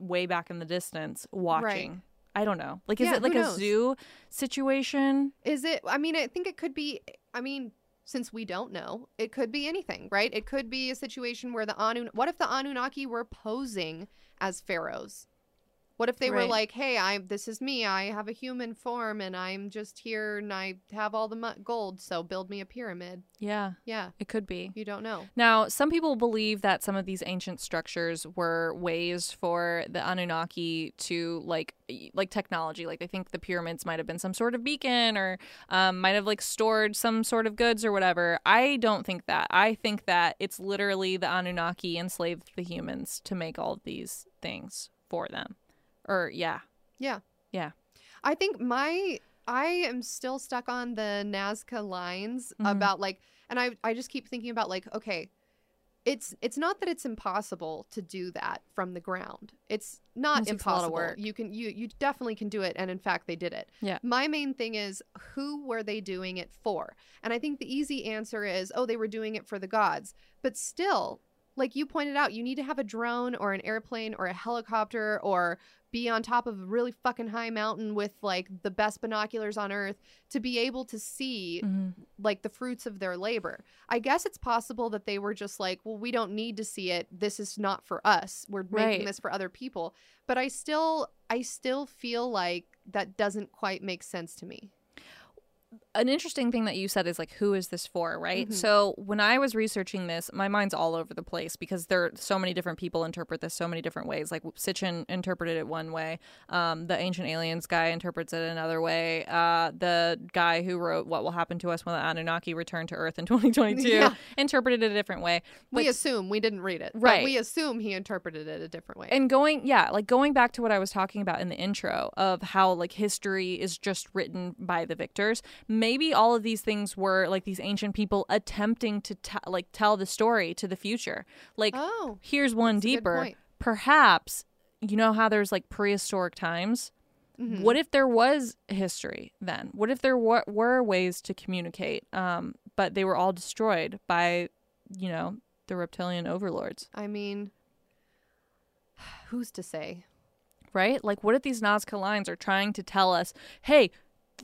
way back in the distance watching. Right. I don't know. Like, is yeah, it, like, a knows? zoo situation? Is it? I mean, I think it could be, I mean, since we don't know, it could be anything, right? It could be a situation where the Anunnaki, what if the Anunnaki were posing as pharaohs? What if they right. were like, hey, I this is me. I have a human form, and I'm just here, and I have all the mu- gold, so build me a pyramid. Yeah. Yeah. It could be. You don't know. Now, some people believe that some of these ancient structures were ways for the Anunnaki to, like, like technology. Like, they think the pyramids might have been some sort of beacon or um, might have, like, stored some sort of goods or whatever. I don't think that. I think that it's literally the Anunnaki enslaved the humans to make all of these things for them. Or, yeah. Yeah. Yeah. I think my, I am still stuck on the Nazca lines mm-hmm. about like, and I, I just keep thinking about like, okay, it's, it's not that it's impossible to do that from the ground. It's not it's impossible. Work. You can, you, you definitely can do it. And in fact, they did it. Yeah. My main thing is, who were they doing it for? And I think the easy answer is, oh, they were doing it for the gods, but still, like you pointed out, you need to have a drone or an airplane or a helicopter or be on top of a really fucking high mountain with like the best binoculars on earth to be able to see mm-hmm. like the fruits of their labor. I guess it's possible that they were just like, well, we don't need to see it. This is not for us. We're right. making this for other people. But I still, I still feel like that doesn't quite make sense to me. An interesting thing that you said is like, who is this for, right? Mm-hmm. So when I was researching this, my mind's all over the place because there are so many different people interpret this so many different ways. Like Sitchin interpreted it one way. Um, the Ancient Aliens guy interprets it another way. Uh, the guy who wrote What Will Happen to Us When the Anunnaki Return to Earth in twenty twenty-two yeah. interpreted it a different way. But we assume we didn't read it. Right. But we assume he interpreted it a different way. And going, yeah, like going back to what I was talking about in the intro of how like history is just written by the victors. Maybe all of these things were like these ancient people attempting to t- like tell the story to the future. Like, oh, here's one deeper. Perhaps, you know how there's like prehistoric times Mm-hmm. What if there was history then? What if there w- were ways to communicate, um, but they were all destroyed by, you know, the reptilian overlords? I mean, who's to say? Right? Like, what if these Nazca lines are trying to tell us, hey,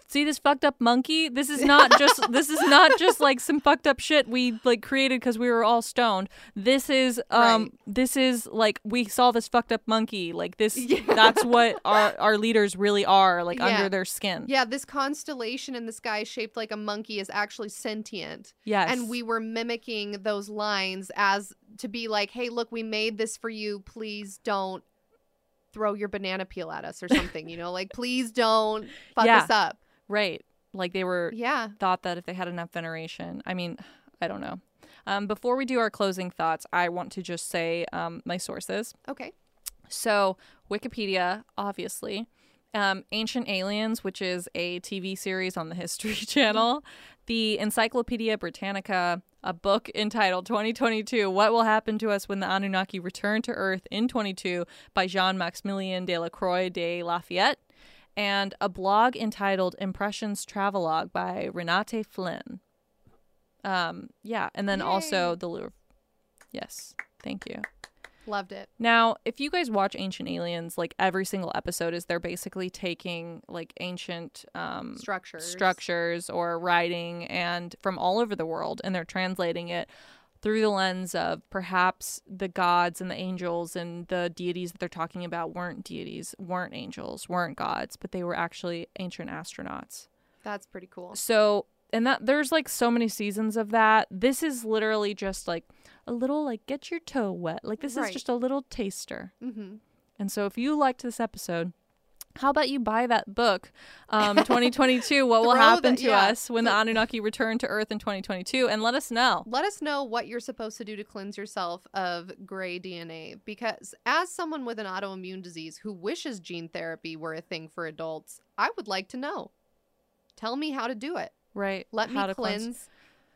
see this fucked up monkey? This is not just this is not just like some fucked up shit we like created because we were all stoned. This is um right. this is like we saw this fucked up monkey. Like this yeah. that's what our our leaders really are, like yeah. under their skin. Yeah, this constellation in the sky shaped like a monkey is actually sentient. Yes. And we were mimicking those lines as to be like, hey, look, we made this for you. Please don't throw your banana peel at us or something, you know, like please don't fuck yeah. us up. Right. Like they were yeah. thought that if they had enough veneration. I mean, I don't know. Um, before we do our closing thoughts, I want to just say um, my sources. Okay. So Wikipedia, obviously. Um, Ancient Aliens, which is a T V series on the History Channel. The Encyclopedia Britannica, a book entitled twenty twenty-two, What Will Happen to Us When the Anunnaki Return to Earth in twenty-two by John Maximilien de de Lafayette. And a blog entitled Impressions Travelogue by Renate Flynn. Um, yeah, and then Yay. also the Louvre. Yes, thank you. Loved it. Now, if you guys watch Ancient Aliens, like every single episode is they're basically taking like ancient um, structures. structures or writing and from all over the world, and they're translating it through the lens of perhaps the gods and the angels and the deities that they're talking about weren't deities, weren't angels, weren't gods, but they were actually ancient astronauts. That's pretty cool. So, and that there's like so many seasons of that. This is literally just like a little like get your toe wet. Like this right. is just a little taster. Mm-hmm. And so if you liked this episode, how about you buy that book, um, twenty twenty-two, What Will Happen the, to yeah. Us When the Anunnaki Return to Earth in twenty twenty-two, and let us know. Let us know what you're supposed to do to cleanse yourself of gray D N A, because as someone with an autoimmune disease who wishes gene therapy were a thing for adults, I would like to know. Tell me how to do it. Right. Let how me cleanse, cleanse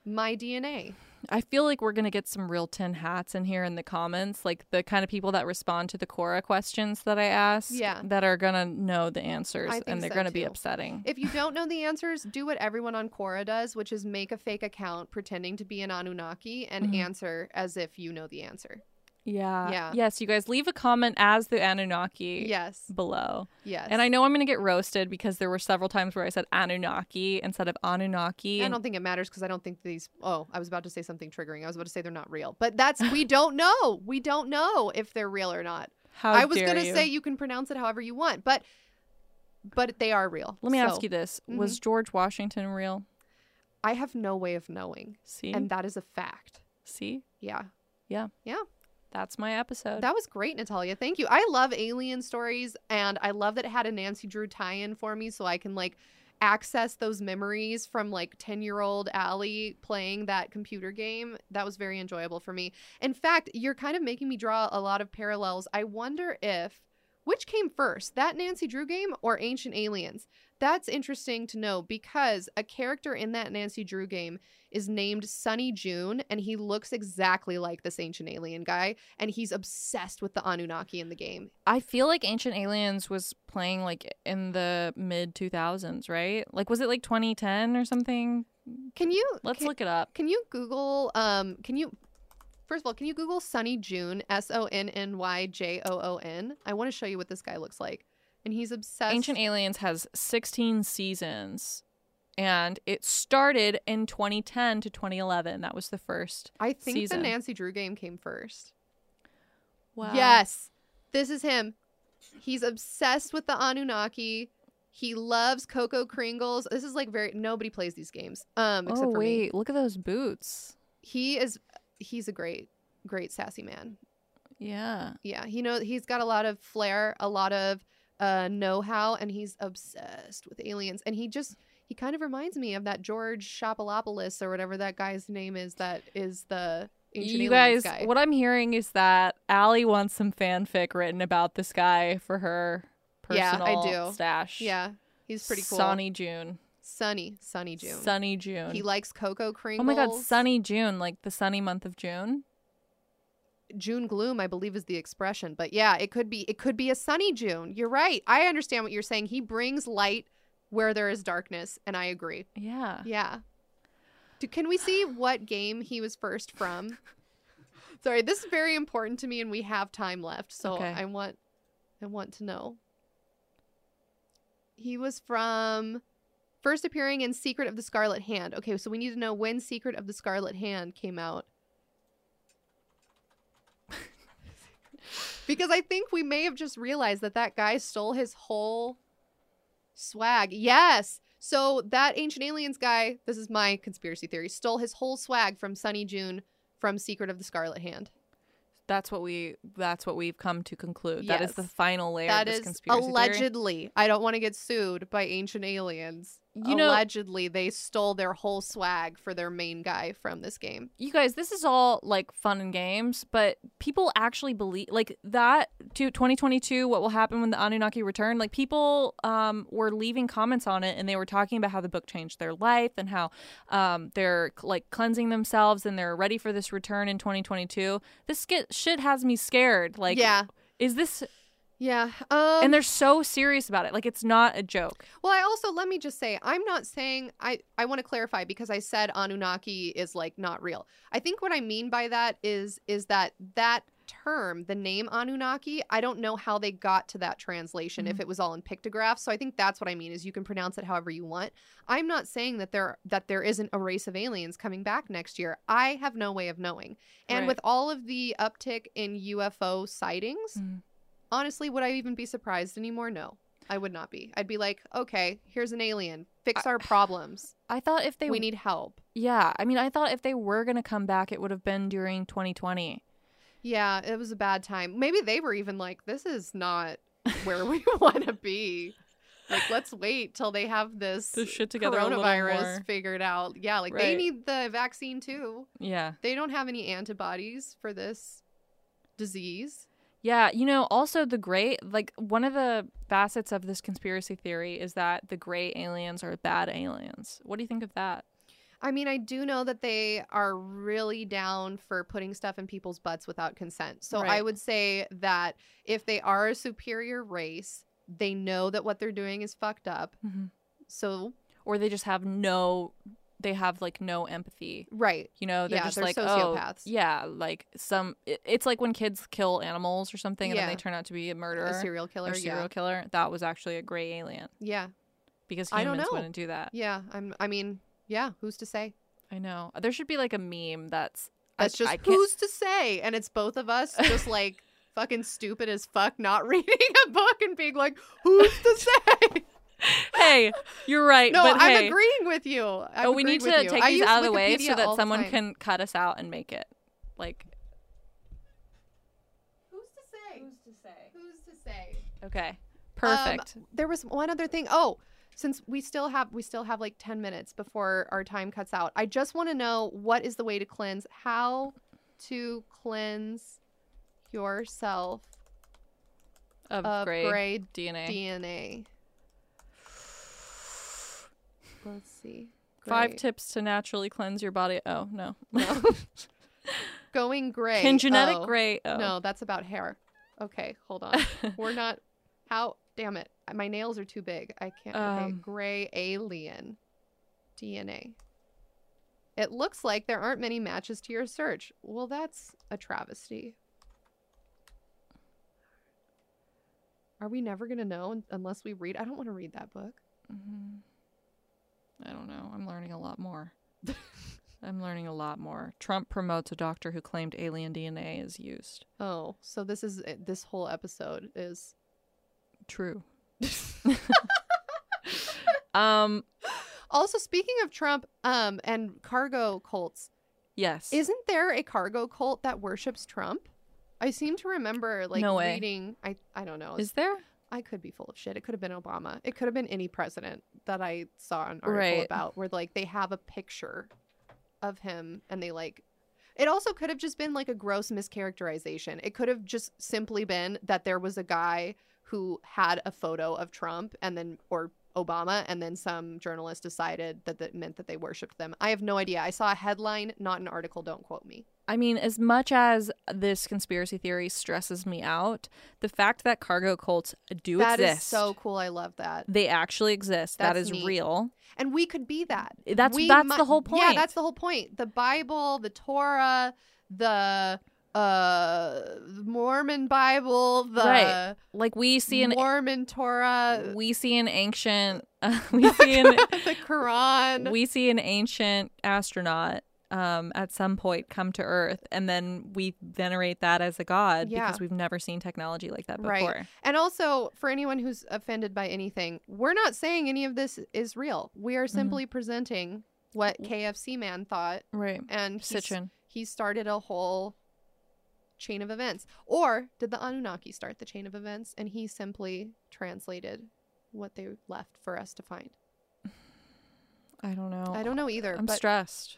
my D N A. I feel like we're going to get some real tin hats in here in the comments, like the kind of people that respond to the Quora questions that I asked yeah. that are going to know the answers, and they're so going to be upsetting. If you don't know the answers, do what everyone on Quora does, which is make a fake account pretending to be an Anunnaki and mm-hmm. answer as if you know the answer. Yeah. yeah. Yes, you guys, leave a comment as the Anunnaki yes. below. Yes. And I know I'm going to get roasted because there were several times where I said Anunnaki instead of Anunnaki. I don't think it matters because I don't think these... Oh, I was about to say something triggering. I was about to say they're not real. But that's... We don't know. We don't know if they're real or not. How I was going to say you can pronounce it however you want, but but they are real. Let me so. ask you this. Mm-hmm. Was George Washington real? I have no way of knowing. See? And that is a fact. See? Yeah. Yeah. Yeah. That's my episode. That was great, Natalia. Thank you. I love alien stories, and I love that it had a Nancy Drew tie-in for me so I can, like, access those memories from, like, ten-year-old Allie playing that computer game. That was very enjoyable for me. In fact, you're kind of making me draw a lot of parallels. I wonder if... Which came first, that Nancy Drew game or Ancient Aliens? That's interesting to know because a character in that Nancy Drew game is named Sunny June, and he looks exactly like this Ancient Alien guy, and he's obsessed with the Anunnaki in the game. I feel like Ancient Aliens was playing like in the mid two thousands, right? Like, was it like twenty ten or something? Can you... Let's can, look it up. Can you Google... Um, can you... First of all, can you Google Sunny June, S O N N Y J O O N? I want to show you what this guy looks like. And he's obsessed. Ancient Aliens has sixteen seasons, and it started in twenty ten to twenty eleven. That was the first I think season. The Nancy Drew game came first. Wow. Yes. This is him. He's obsessed with the Anunnaki. He loves Cocoa Kringles. This is like very... Nobody plays these games um, except oh, for wait. me. Look at those boots. He is... He's a great, great sassy man. Yeah. Yeah. You know, he's got a lot of flair, a lot of uh, know-how, and he's obsessed with aliens. And he just, he kind of reminds me of that George Shopalopoulos or whatever that guy's name is that is the Ancient you Aliens guys, guy. What I'm hearing is that Allie wants some fanfic written about this guy for her personal yeah, I do. stash. Yeah. He's pretty cool. Sunny June. Sunny, Sunny June. Sunny June. He likes Cocoa Kringles. Oh my God, Sunny June, like the sunny month of June. June gloom, I believe, is the expression. But yeah, it could be it could be a sunny June. You're right. I understand what you're saying. He brings light where there is darkness, and I agree. Yeah. Yeah. Do, can we see what game he was first from? Sorry, this is very important to me, and we have time left, so okay. I want I want to know. He was from first appearing in Secret of the Scarlet Hand. Okay, so we need to know when Secret of the Scarlet Hand came out. Because I think we may have just realized that that guy stole his whole swag. Yes. So that Ancient Aliens guy, this is my conspiracy theory, stole his whole swag from Sunny June from Secret of the Scarlet Hand. That's what we that's what we've come to conclude. Yes. That is the final layer that of this conspiracy allegedly theory. I don't want to get sued by Ancient Aliens. You allegedly know, they stole their whole swag for their main guy from this game. You guys, this is all like fun and games, but people actually believe like that to twenty twenty-two, what will happen when the Anunnaki return? Like people um were leaving comments on it, and they were talking about how the book changed their life and how um they're like cleansing themselves and they're ready for this return in twenty twenty-two. This shit has me scared. Like, yeah, is this Yeah. Um, and they're so serious about it. Like, it's not a joke. Well, I also, let me just say, I'm not saying, I, I want to clarify, because I said Anunnaki is, like, not real. I think what I mean by that is, is that that term, the name Anunnaki, I don't know how they got to that translation, mm-hmm. if it was all in pictographs. So I think that's what I mean, is you can pronounce it however you want. I'm not saying that there, that there isn't a race of aliens coming back next year. I have no way of knowing. And right. with all of the uptick in U F O sightings... Mm-hmm. Honestly, would I even be surprised anymore? No, I would not be. I'd be like, okay, here's an alien. Fix our problems. I thought if they... We need help. Yeah. I mean, I thought if they were going to come back, it would have been during twenty twenty. Yeah, it was a bad time. Maybe they were even like, this is not where we want to be. Like, let's wait till they have this shit together, coronavirus figured out. Yeah, like, right. they need the vaccine too. Yeah. They don't have any antibodies for this disease. Yeah, you know, also the gray, like, one of the facets of this conspiracy theory is that the gray aliens are bad aliens. What do you think of that? I mean, I do know that they are really down for putting stuff in people's butts without consent. So right. I would say that if they are a superior race, they know that what they're doing is fucked up. Mm-hmm. So, or they just have no... They have, like, no empathy. Right. You know, they're yeah, just they're like, sociopaths. Oh, yeah, like, some... It, it's like when kids kill animals or something, yeah. and then they turn out to be a murderer. A serial killer, a serial yeah. killer. That was actually a gray alien. Yeah. Because humans wouldn't do that. Yeah, I'm, I mean, yeah, who's to say? I know. There should be, like, a meme that's... That's I, just, I who's to say? And it's both of us just, like, fucking stupid as fuck, not reading a book and being like, who's to say? Hey, you're right. No, but hey. I'm agreeing with you. I'm oh, we need to take these out of the way so that someone can cut us out and make it like. Who's to say? Who's to say? Who's to say? Okay, perfect. Um, there was one other thing. Oh, since we still have we still have like ten minutes before our time cuts out, I just want to know what is the way to cleanse? How to cleanse yourself of, of gray, gray D N A? D N A. Let's see. Gray. Five tips to naturally cleanse your body. Oh, no. no. Going gray. Can genetic oh. gray. Oh. No, that's about hair. Okay, hold on. We're not. How? Damn it. My nails are too big. I can't. Um, okay, gray alien D N A. It looks like there aren't many matches to your search. Well, that's a travesty. Are we never going to know unless we read? I don't want to read that book. Mm-hmm. I don't know. I'm learning a lot more. I'm learning a lot more. Trump promotes a doctor who claimed alien D N A is used. Oh, so this is this whole episode is true. um. Also, speaking of Trump, um, and cargo cults. Yes. Isn't there a cargo cult that worships Trump? I seem to remember like no way. reading. I I don't know. Is there? I could be full of shit. It could have been Obama. It could have been any president that I saw an article right. about where, like, they have a picture of him and they, like... It also could have just been, like, a gross mischaracterization. It could have just simply been that there was a guy who had a photo of Trump and then... or Obama, and then some journalist decided that that meant that they worshipped them. I have no idea. I saw a headline, not an article. Don't quote me. I mean, as much as this conspiracy theory stresses me out, the fact that cargo cults do that exist. That is so cool. I love that. They actually exist. That's that is neat. Real. And we could be that. That's we that's mu- the whole point. Yeah, that's the whole point. The Bible, the Torah, the uh, Mormon Bible, the right. like we see an Mormon Torah. We see an ancient. Uh, we see an, the Quran. We see an ancient astronaut. Um, at some point come to Earth, and then we venerate that as a god yeah. because we've never seen technology like that before. Right. And also, for anyone who's offended by anything, we're not saying any of this is real. We are simply mm-hmm. presenting what K F C man thought. Right. And Sitchin. He started a whole chain of events. Or did the Anunnaki start the chain of events, and he simply translated what they left for us to find? I don't know. I don't know either. I'm but- stressed.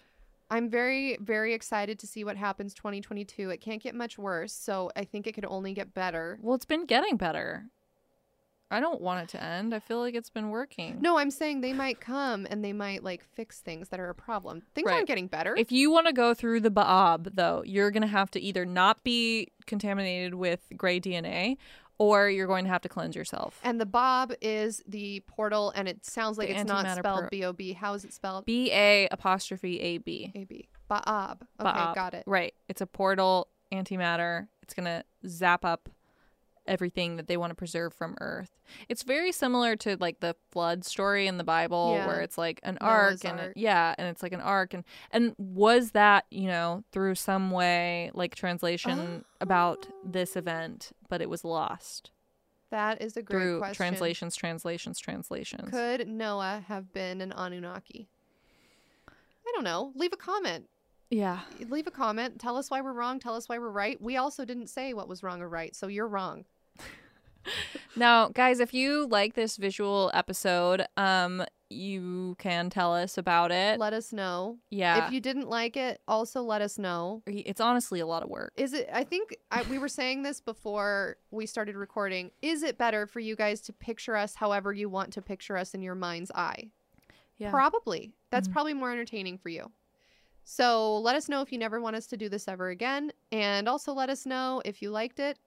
I'm very, very excited to see what happens twenty twenty-two. It can't get much worse, so I think it could only get better. Well, it's been getting better. I don't want it to end. I feel like it's been working. No, I'm saying they might come and they might, like, fix things that are a problem. Things right. aren't getting better. If you want to go through the Baab, though, you're going to have to either not be contaminated with gray D N A or you're going to have to cleanse yourself. And the Baab is the portal, and it sounds like the it's not spelled pro- B O B. How is it spelled? B A apostrophe A B. A B. Baab. Okay, Baab. Got it. Right. It's a portal, antimatter. It's going to zap up everything that they want to preserve from Earth. It's very similar to, like, the flood story in the Bible yeah. where it's, like, an ark. and ark. It, Yeah, and it's, like, an ark. And, and was that, you know, through some way, like, translation oh. about this event, but it was lost? That is a great through question. Through translations, translations, translations. Could Noah have been an Anunnaki? I don't know. Leave a comment. Yeah. Leave a comment. Tell us why we're wrong. Tell us why we're right. We also didn't say what was wrong or right, so you're wrong. Now, guys, if you like this visual episode, um, you can tell us about it. Let us know. Yeah. If you didn't like it, also let us know. It's honestly a lot of work. Is it? I think I, we were saying this before we started recording. Is it better for you guys to picture us however you want to picture us in your mind's eye? Yeah. Probably. That's mm-hmm. probably more entertaining for you. So let us know if you never want us to do this ever again. And also let us know if you liked it.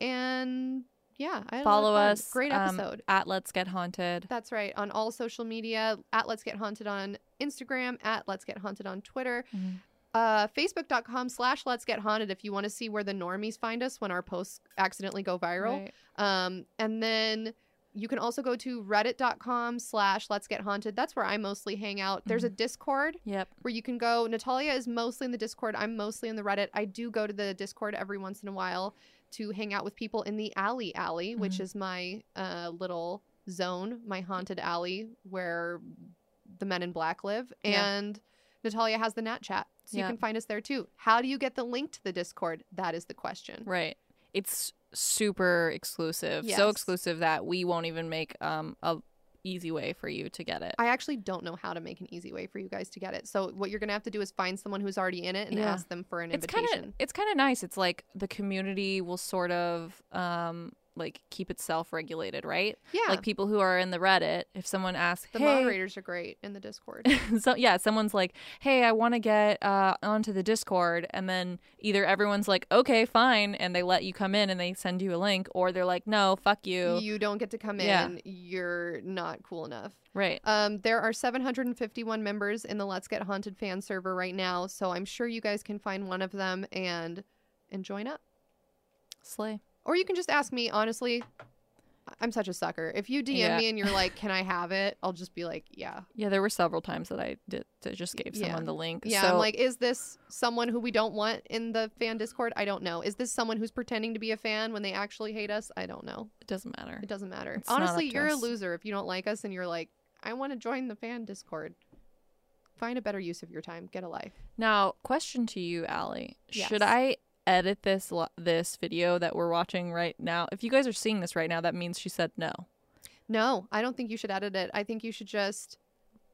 And yeah, I follow us. Great episode. Um, at Let's Get Haunted. That's right. On all social media, at Let's Get Haunted on Instagram, at Let's Get Haunted on Twitter, mm-hmm. uh, Facebook.com slash Let's Get Haunted if you want to see where the normies find us when our posts accidentally go viral. Right. Um, and then you can also go to reddit.com slash let's get haunted. That's where I mostly hang out. There's mm-hmm. a Discord yep. where you can go. Natalia is mostly in the Discord. I'm mostly in the Reddit. I do go to the Discord every once in a while to hang out with people in the alley alley, mm-hmm. which is my uh, little zone, my haunted alley where the men in black live. Yeah. And Natalia has the Nat Chat. So yeah. you can find us there too. How do you get the link to the Discord? That is the question. Right. It's super exclusive. Yes. So exclusive that we won't even make um a easy way for you to get it. I actually don't know how to make an easy way for you guys to get it. So what you're gonna have to do is find someone who's already in it and yeah. ask them for an it's invitation. Kinda, it's kind of nice. It's like the community will sort of um like keep itself regulated, right? Yeah. Like people who are in the Reddit, if someone asks, the hey, moderators are great in the Discord. So yeah, someone's like, hey, I want to get uh onto the Discord, and then either everyone's like, okay, fine, and they let you come in and they send you a link, or they're like, no, fuck you. You don't get to come in. Yeah. You're not cool enough. Right. Um, there are seven hundred fifty-one members in the Let's Get Haunted fan server right now, so I'm sure you guys can find one of them and and join up. Slay. Or you can just ask me, honestly. I'm such a sucker. If you D M yeah. me and you're like, can I have it? I'll just be like, yeah. Yeah, there were several times that I did that just gave someone yeah. the link. Yeah, so I'm like, is this someone who we don't want in the fan Discord? I don't know. Is this someone who's pretending to be a fan when they actually hate us? I don't know. It doesn't matter. It doesn't matter. It's honestly, you're us. A loser if you don't like us and you're like, I want to join the fan Discord. Find a better use of your time. Get a life. Now, question to you, Allie. Yes. Should I edit this lo- this video that we're watching right now? If you guys are seeing this right now, that means she said no. No, I don't think you should edit it. I think you should just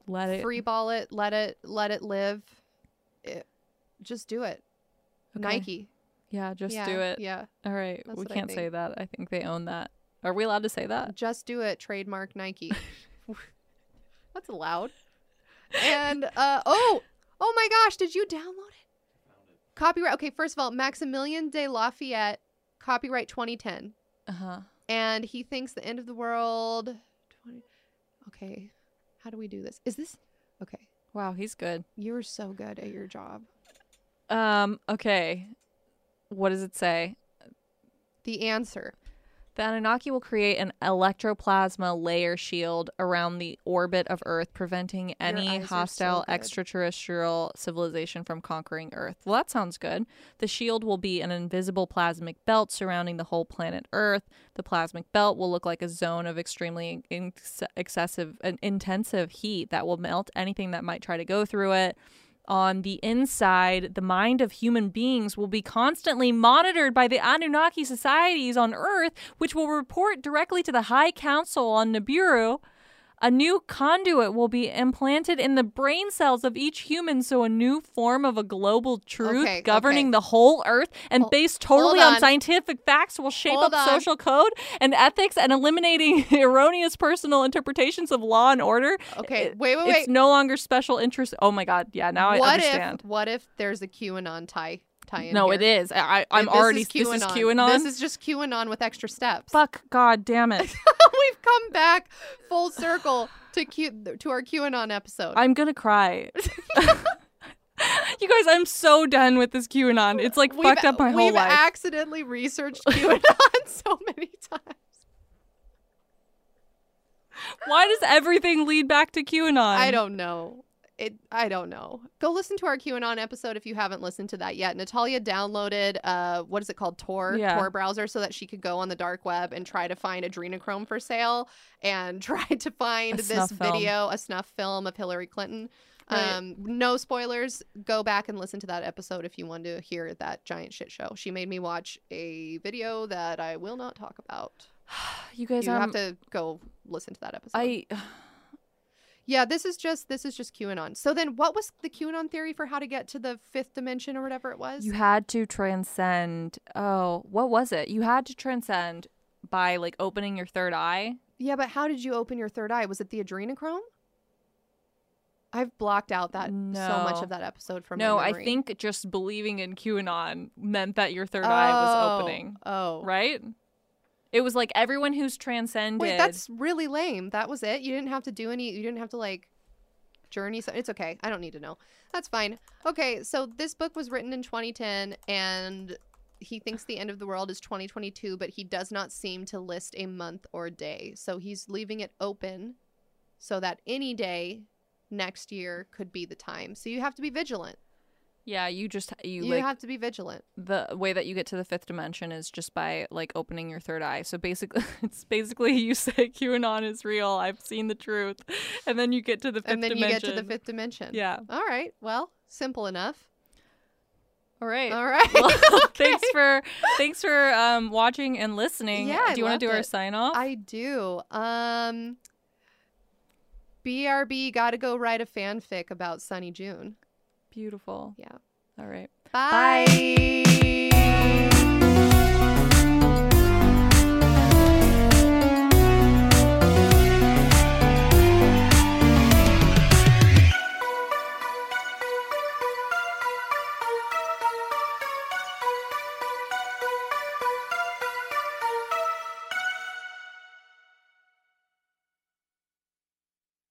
let it freeball it, let it let it live. It, just do it. Okay. Nike. Yeah, just yeah, do it. Yeah. All right, that's we can't say that. I think they own that. Are we allowed to say that? Just do it. Trademark Nike. That's allowed. And uh, oh, oh my gosh, did you download it? Copyright. Okay, first of all, Maximilien de Lafayette, copyright twenty ten. Uh-huh. And he thinks the end of the world. twenty Okay. How do we do this? Is this? Okay. Wow, he's good. You're so good at your job. Um. Okay. What does it say? The answer. The Anunnaki will create an electroplasma layer shield around the orbit of Earth, preventing any hostile so extraterrestrial civilization from conquering Earth. Well, that sounds good. The shield will be an invisible plasmic belt surrounding the whole planet Earth. The plasmic belt will look like a zone of extremely in excessive and intensive heat that will melt anything that might try to go through it. On the inside, the mind of human beings will be constantly monitored by the Anunnaki societies on Earth, which will report directly to the High Council on Nibiru. A new conduit will be implanted in the brain cells of each human, so a new form of a global truth okay, governing okay. the whole Earth and hold, based totally on. on scientific facts will shape hold up on. social code and ethics and eliminating erroneous personal interpretations of law and order. Okay, wait, wait, wait. It's no longer special interest. Oh, my God. Yeah, now I what understand. If, what if there's a QAnon tie? No, here. it is. I, I'm this already. Is this is QAnon. This is just QAnon with extra steps. Fuck, God damn it. We've come back full circle to Q to our QAnon episode. I'm gonna cry. You guys, I'm so done with this QAnon. It's like we've, fucked up my whole we've life. We've accidentally researched QAnon so many times. Why does everything lead back to QAnon? I don't know. It, I don't know. Go listen to our QAnon episode if you haven't listened to that yet. Natalia downloaded, uh, what is it called? Tor, yeah. Tor browser, so that she could go on the dark web and try to find adrenochrome for sale and try to find a this video, film. a snuff film of Hillary Clinton. Right. Um, no spoilers. Go back and listen to that episode if you want to hear that giant shit show. She made me watch a video that I will not talk about. You guys you um, have to go listen to that episode. I... Yeah, this is just this is just QAnon. So then what was the QAnon theory for how to get to the fifth dimension or whatever it was? You had to transcend. Oh, what was it? You had to transcend by like opening your third eye. Yeah, but how did you open your third eye? Was it the adrenochrome? I've blocked out that no. so much of that episode from no, my memory. No, I think just believing in QAnon meant that your third oh. eye was opening. Oh. Right? It was like everyone who's transcended. Wait, that's really lame. That was it? You didn't have to do any, you didn't have to like journey. So it's okay. I don't need to know. That's fine. Okay. So this book was written in twenty ten and he thinks the end of the world is twenty twenty-two, but he does not seem to list a month or day. So he's leaving it open so that any day next year could be the time. So you have to be vigilant. Yeah, you just you, you like, have to be vigilant. The way that you get to the fifth dimension is just by like opening your third eye. So basically, it's basically you say QAnon is real. I've seen the truth, and then you get to the fifth and then dimension. you get to the fifth dimension. Yeah. All right. Well, simple enough. All right. All right. Well, okay. Thanks for thanks for um, watching and listening. Yeah. Do you want to do it. our sign off? I do. Um. B R B. Gotta go write a fanfic about Sunny June. Beautiful. Yeah. All right. Bye. Bye.